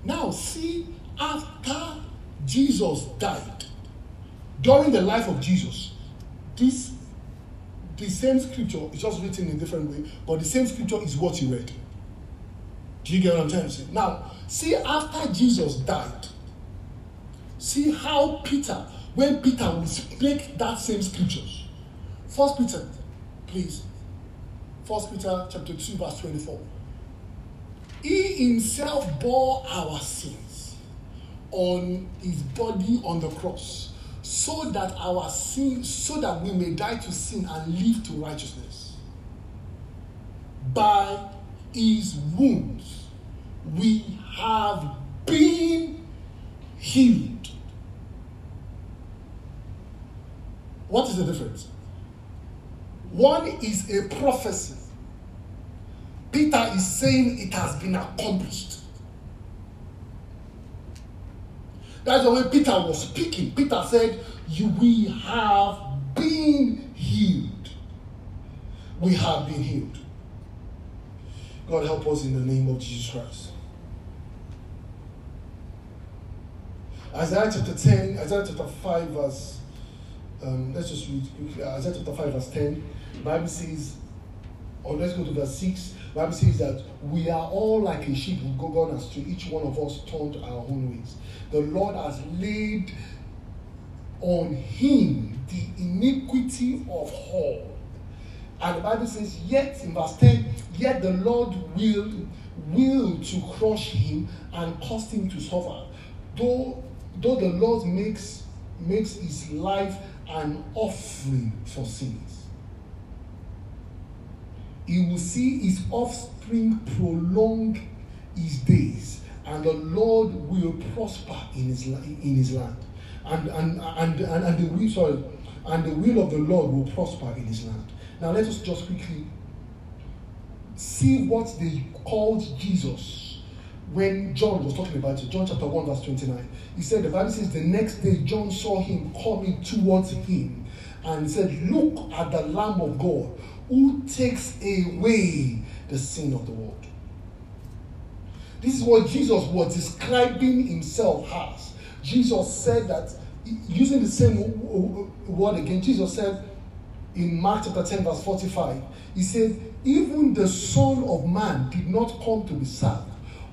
Now see, after Jesus died, during the life of Jesus, this the same scripture is just written in a different way, but the same scripture is what he read. Do you get what I'm trying to say? Now, see, after Jesus died, see how Peter, when Peter will speak that same scriptures. First Peter, please. First Peter chapter two, verse twenty-four. He himself bore our sins on his body on the cross, so that our sin, so that we may die to sin and live to righteousness. By his wounds we have been healed. What is the difference? One is a prophecy. Peter is saying it has been accomplished. That's the way Peter was speaking. Peter said, you, we have been healed. We have been healed. God help us in the name of Jesus Christ. Isaiah chapter ten, Isaiah chapter five, verse, um, let's just read quickly. Isaiah chapter five, verse ten. The Bible says, or let's go to verse six. The Bible says that we are all like a sheep who go gone astray. Each one of us turned our own ways. The Lord has laid on him the iniquity of all. And the Bible says, yet, in verse ten, yet the Lord will, will to crush him and cause him to suffer. Though, though the Lord makes, makes his life an offering for sins, he will see his offspring prolong his days, and the Lord will prosper in his, in his land. And, and, and, and, and, the will, sorry, and the will of the Lord will prosper in his land. Now let us just quickly see what they called Jesus when John was talking about it. John chapter one, verse twenty-nine. He said, the Bible says, the next day John saw him coming towards him and said, look at the Lamb of God, who takes away the sin of the world. This is what Jesus was describing himself as. Jesus said that, using the same word again, Jesus said in Mark chapter ten, verse forty-five, he said, even the Son of Man did not come to be served,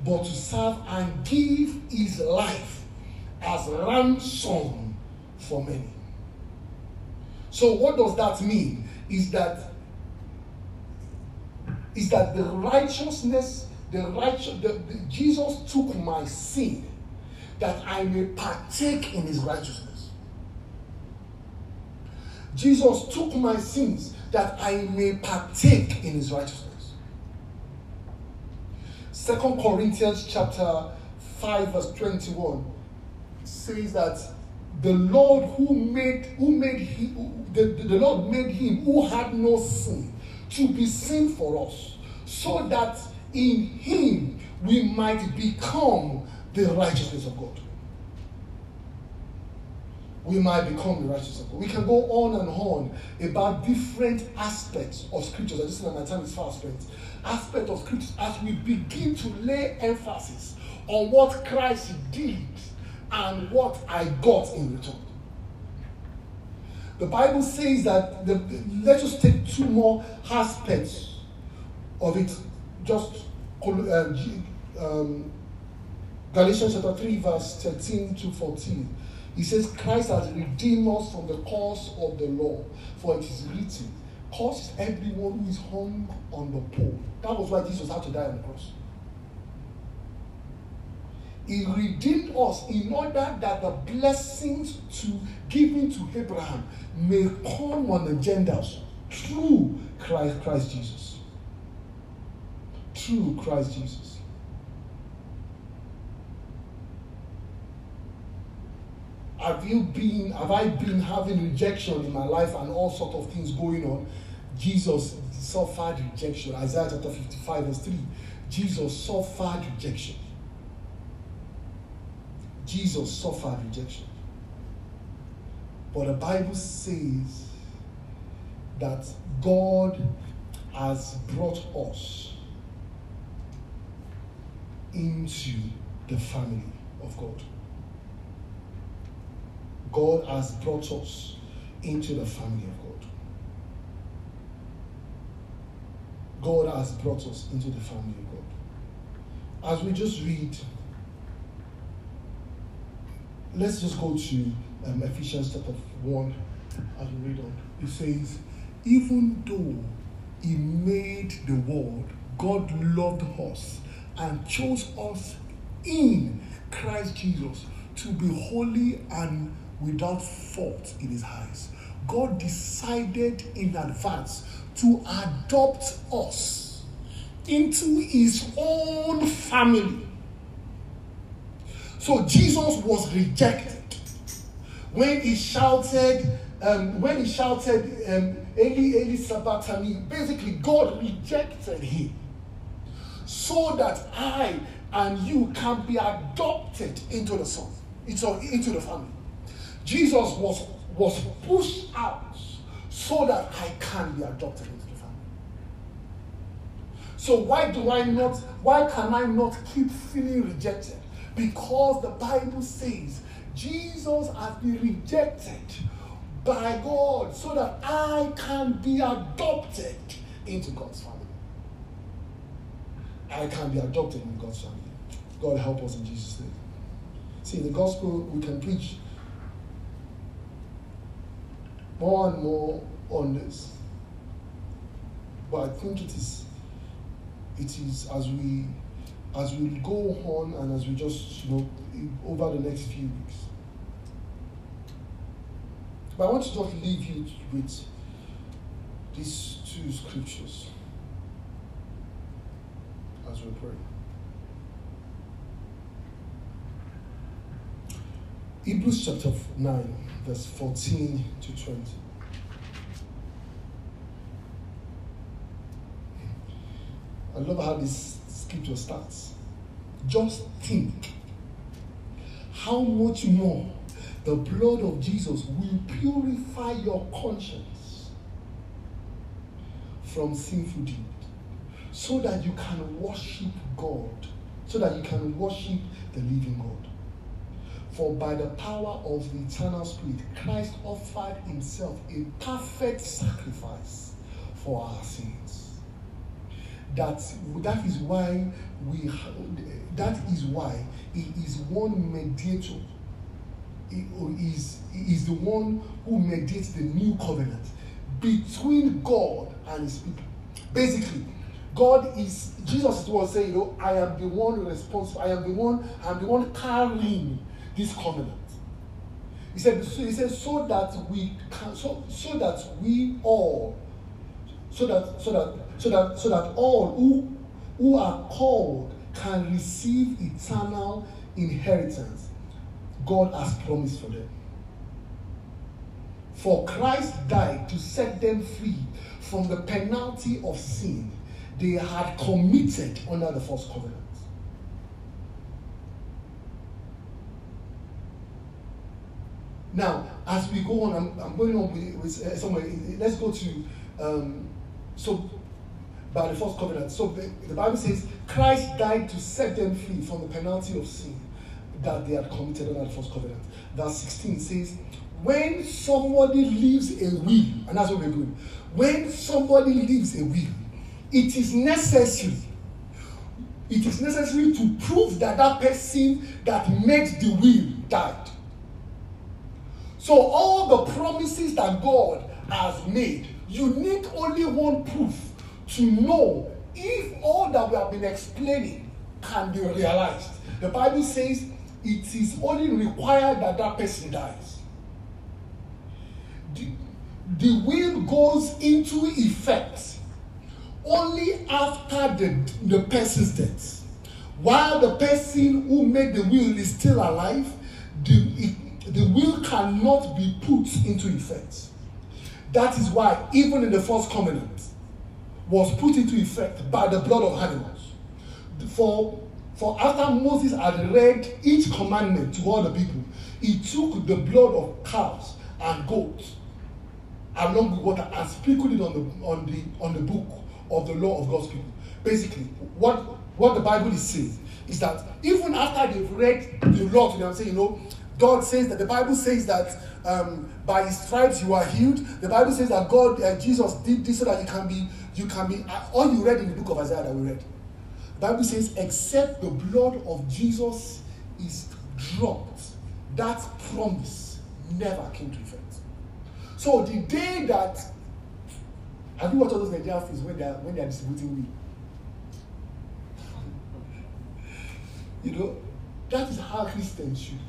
but to serve and give his life as ransom for many. So what does that mean? Is that Is that the righteousness, the righteous, the, the, Jesus took my sin that I may partake in his righteousness. Jesus took my sins that I may partake in his righteousness. Second Corinthians chapter five, verse twenty-one says that the Lord who made who made he, the, the Lord made him who had no sin to be sin for us, so that in him we might become the righteousness of God. We might become the righteousness of God. We can go on and on about different aspects of scriptures. I just said that my time is fast spent. Aspect of scriptures as we begin to lay emphasis on what Christ did and what I got in return. The Bible says that, the, let us take two more aspects of it. Just um, Galatians chapter three, verse thirteen to fourteen. It says, Christ has redeemed us from the curse of the law, for it is written, curse everyone who is hung on the pole. That was why Jesus had to die on the cross. He redeemed us in order that the blessings to given to Abraham may come on the Gentiles through Christ, Christ Jesus. Through Christ Jesus. Have you been, have I been having rejection in my life and all sorts of things going on? Jesus suffered rejection. Isaiah chapter fifty-five verse three. Jesus suffered rejection. Jesus suffered rejection. But the Bible says that God has brought us into the family of God. God has brought us into the family of God. God has brought us into the family of God. As we just read, let's just go to um, Ephesians chapter one as we read on. It says, even though he made the world, God loved us and chose us in Christ Jesus to be holy and without fault in his eyes. God decided in advance to adopt us into his own family. So Jesus was rejected when he shouted, um, when he shouted, um, Eli, Eli, Sabachthani. Basically, God rejected him so that I and you can be adopted into the son, into, into the family. Jesus was was pushed out so that I can be adopted into the family. So why do I not? Why can I not keep feeling rejected? Because the Bible says Jesus has been rejected by God so that I can be adopted into God's family. I can be adopted into God's family. God help us in Jesus' name. See, the gospel we can preach more and more on this. But I think it is, it is as we As we go on and as we just, you know, over the next few weeks. But I want to just leave you with these two scriptures as we pray. Hebrews chapter nine, verse fourteen to twenty. I love how this scripture starts. Just think how much more the blood of Jesus will purify your conscience from sinful deed, so that you can worship God, so that you can worship the living God. For by the power of the eternal Spirit, Christ offered himself a perfect sacrifice for our sins. That, that is why we that is why he is one mediator. He is, he is the one who mediates the new covenant between God and his people. Basically, God is Jesus was saying, you know, I am the one responsible, I am the one, I am the one carrying this covenant. He said, so, he said, so that we can so, so that we all so that so that So that, so that all who, who are called can receive eternal inheritance God has promised for them. For Christ died to set them free from the penalty of sin they had committed under the first covenant. Now, as we go on, I'm, I'm going on with, with uh, somewhere. Let's go to um, so. By the first covenant. So the, the Bible says Christ died to set them free from the penalty of sin that they had committed under the first covenant. Verse sixteen says, when somebody leaves a will, and that's what we're doing, when somebody leaves a will, it is necessary, it is necessary to prove that that person that made the will died. So all the promises that God has made, you need only one proof to know if all that we have been explaining can be realized. The Bible says it is only required that that person dies. The, the will goes into effect only after the, the person's death. While the person who made the will is still alive, the, it, the will cannot be put into effect. That is why even in the first covenant was put into effect by the blood of animals. For, for after Moses had read each commandment to all the people, he took the blood of cows and goats along with water and sprinkled it on the, on the, on the book of the law of God's people. Basically, what, what the Bible is saying is that even after they've read the law to them, saying, you know, God says that the Bible says that um, by His stripes you are healed. The Bible says that God, uh, Jesus did this so that you can be, you can be. Uh, all you read in the book of Isaiah that we read, the Bible says, except the blood of Jesus is dropped, that promise never came to effect. So the day that, have you watched all those Nigerian films when they are when they are distributing weed? You know, that is how Christians should be.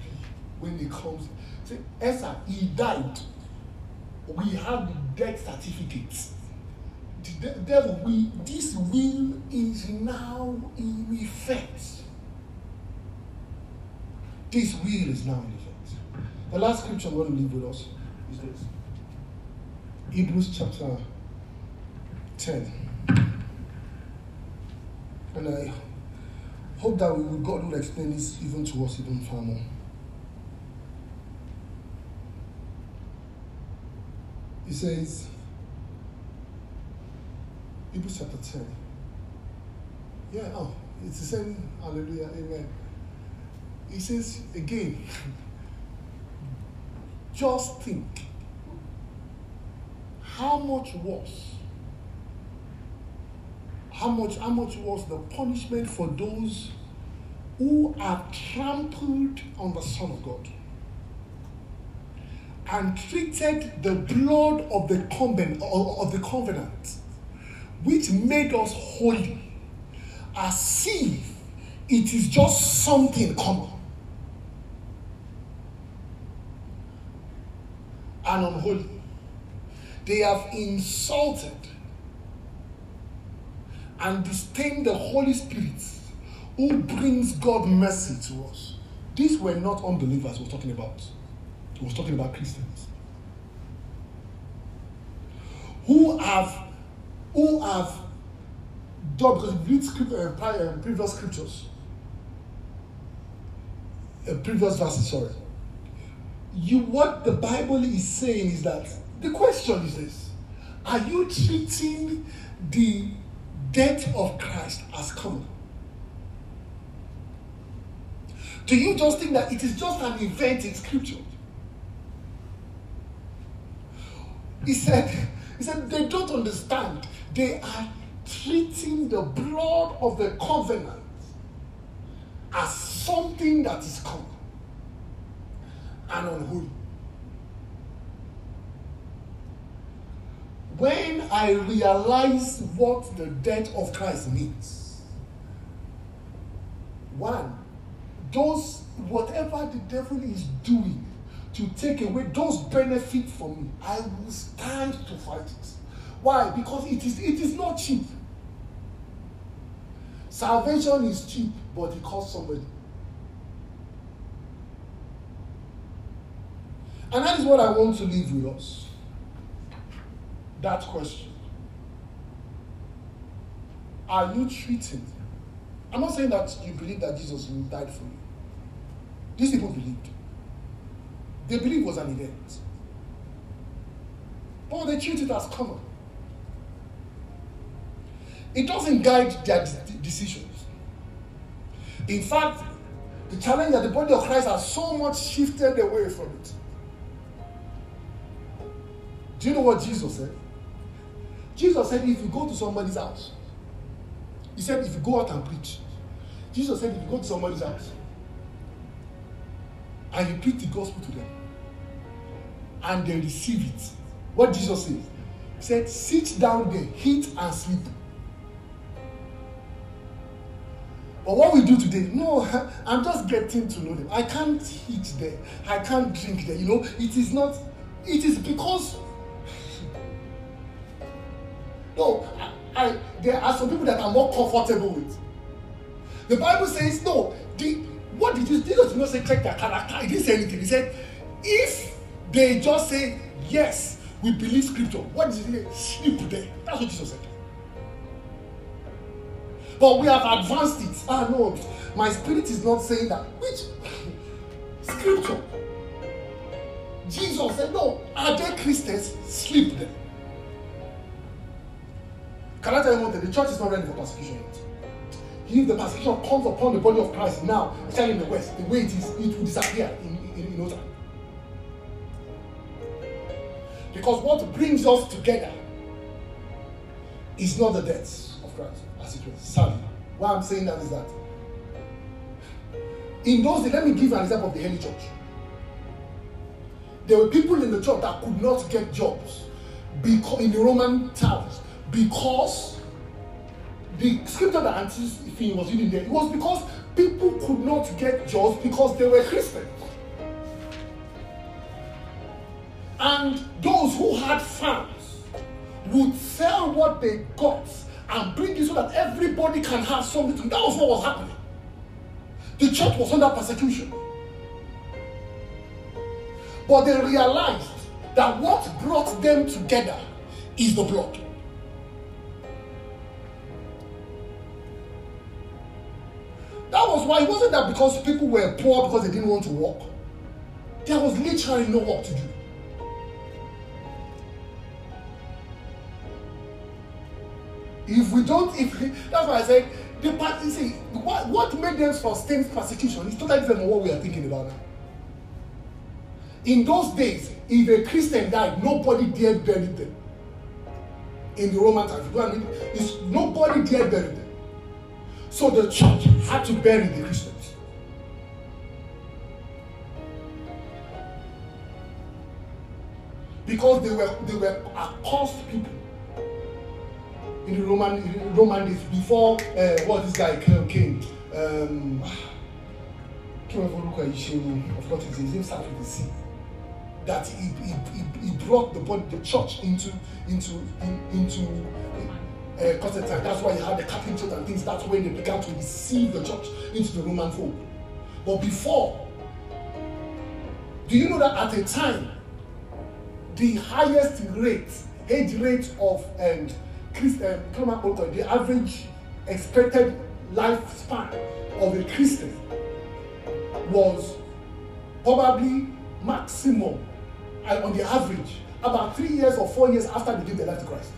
When it comes, say, Esa, he died. We have the death certificates. The devil, we, this will is now in effect. This will is now in effect. The last scripture I'm going to leave with us is this. Hebrews chapter ten. And I hope that we will, God will explain this even to us even far more. It says, Hebrews chapter ten. Yeah, oh, it's the same. Hallelujah, amen. It says again, just think how much worse, how much, how much was the punishment for those who have trampled on the Son of God and treated the blood of the covenant, of the covenant, which made us holy, as if it is just something common and unholy. They have insulted and disdained the Holy Spirit, who brings God's mercy to us. These were not unbelievers we're talking about. He was talking about Christians who have, who have done, because we read script, uh, prior, previous scriptures, uh, previous verses, sorry. You, what the Bible is saying is that the question is this: are you treating the death of Christ as common? Do you just think that it is just an event in scripture? He said, he said, they don't understand. They are treating the blood of the covenant as something that is common and unholy. When I realized what the death of Christ means, one, those, whatever the devil is doing to take away those benefits from me, I will stand to fight it. Why? Because it is it is not cheap. Salvation is cheap, but it costs somebody. And that is what I want to leave with us. That question. Are you treated? I'm not saying that you believe that Jesus died for you. These people believed. They believe it was an event. But they treat it as common. It doesn't guide their decisions. In fact, the challenge that the body of Christ has so much shifted away from it. Do you know what Jesus said? Jesus said, if you go to somebody's house, he said, if you go out and preach, Jesus said, if you go to somebody's house, and you preach the gospel to them, and they receive it. What Jesus says, He said, sit down there, eat and sleep. But what we do today, no, I'm just getting to know them. I can't eat there. I can't drink there. You know, it is not, it is because, no, I, I, there are some people that I'm more comfortable with. The Bible says, no, the, what did you, Jesus did not say check their character. He didn't say anything. He said, if they just say, yes, we believe scripture, what did he say? Sleep there. That's what Jesus said. But we have advanced it. Ah, no, my spirit is not saying that. Which scripture? Jesus said, no, are they Christians? Sleep there. Can I tell you one thing? The church is not ready for persecution yet. If the persecution comes upon the body of Christ now, especially in the West, the way it is, it will disappear in, in, in no time. Because what brings us together is not the death of Christ, as it was. Sadly, why I'm saying that is that in those days, let me give an example of the early church. There were people in the church that could not get jobs because in the Roman towns because the scripture that Antiphon was reading there, it was because people could not get jobs because they were Christian. And those who had farms would sell what they got and bring it so that everybody can have something. That was what was happening. The church was under persecution. But they realized that what brought them together is the blood. That was why it wasn't that because people were poor because they didn't want to work. There was literally no work to do. If we don't, if that's why I said the party. See, what, what made them sustain persecution is totally different from what we are thinking about now. In those days, if a Christian died, nobody dared bury them. In the Roman times, you know what I mean? It's, nobody dared bury them. So the church had to bury the Christians. Because they were they were accursed people in the Roman in the Roman days before uh, what this guy came. Um I can't remember look at Ishmael, I forgot his name, starts with the C. That he, he, he, he brought the body, the church into into in, into Uh, that's why you had the Catholic Church and things. That's when they began to receive the church into the Roman fold. But before, do you know that at a time, the highest rate, age rate of um, Christian, the average expected lifespan of a Christian was probably maximum, and on the average, about three years or four years after they gave their life to Christ.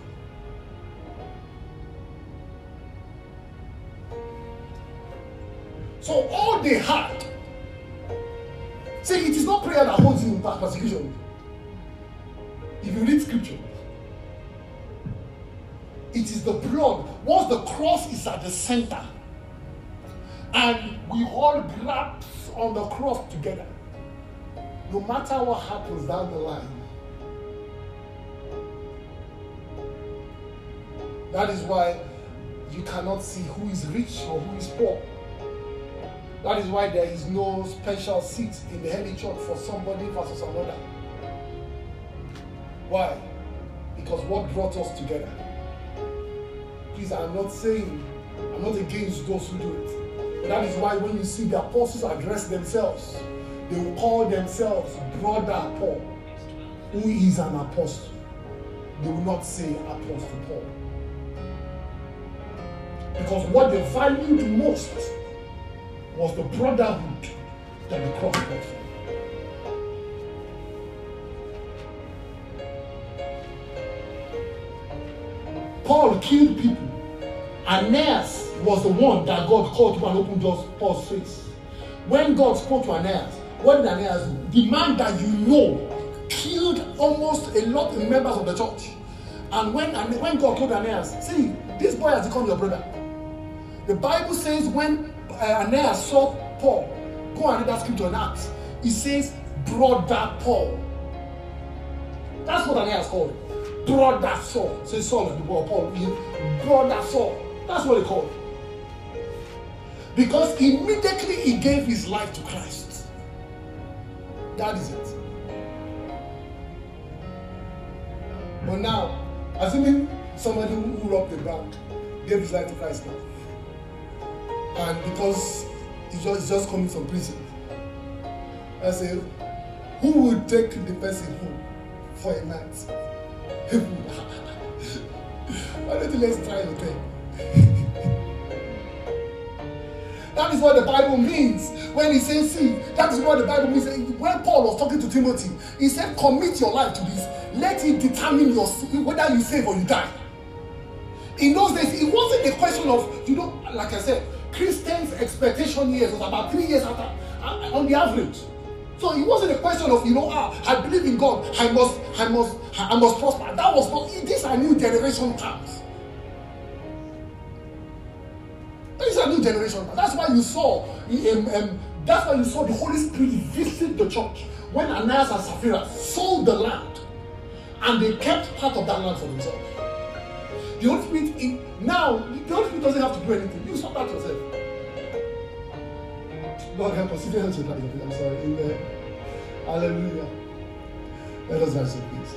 So all they had, see, it is not prayer that holds you in persecution. If you read scripture, it is the blood. Once the cross is at the center, and we all grasp on the cross together, no matter what happens down the line. That is why you cannot see who is rich or who is poor. That is why there is no special seat in the early church for somebody versus another. Why? Because what brought us together. Please, I'm not saying, I'm not against those who do it. But that is why when you see the apostles address themselves, they will call themselves Brother Paul, who is an apostle. They will not say Apostle Paul. Because what they valued most was the brotherhood that the cross brought. Paul killed people. Ananias was the one that God called to and opened Paul's face. When God spoke to Ananias, what did Ananias do? The man that you know killed almost a lot of members of the church. And when, and when God told Ananias, see, this boy has become your brother. The Bible says when Uh, Ananias saw Paul, go and read that scripture in Acts. It says, Brother Paul. That's what Ananias called it. Brother Saul. Say Saul is the word Paul. Brother Saul. That's what they called it. Because immediately he gave his life to Christ. That is it. But now, assuming somebody who robbed the bank gave his life to Christ now, and because he's just, just coming from prison, I say, who would take the person home for a night? Why don't you let's try your thing? That is what the Bible means when it says sin. That is what the Bible means. When Paul was talking to Timothy, he said, commit your life to this. Let it determine your whether you save or you die. In those days, it wasn't a question of, you know, like I said, Christians' expectation years was about three years after, on the average. So it wasn't a question of, you know, ah, I believe in God, I must, I must, I must prosper. That was not, these are new generation terms. These are new generation. That's why you saw, um, um, that's why you saw the Holy Spirit visit the church when Ananias and Sapphira sold the land, and they kept part of that land for themselves. The Holy Spirit in, now the Holy Spirit doesn't have to do anything. You stop that yourself. God help us. If you help us with that, I'm sorry. Amen. Hallelujah. Let us answer, please.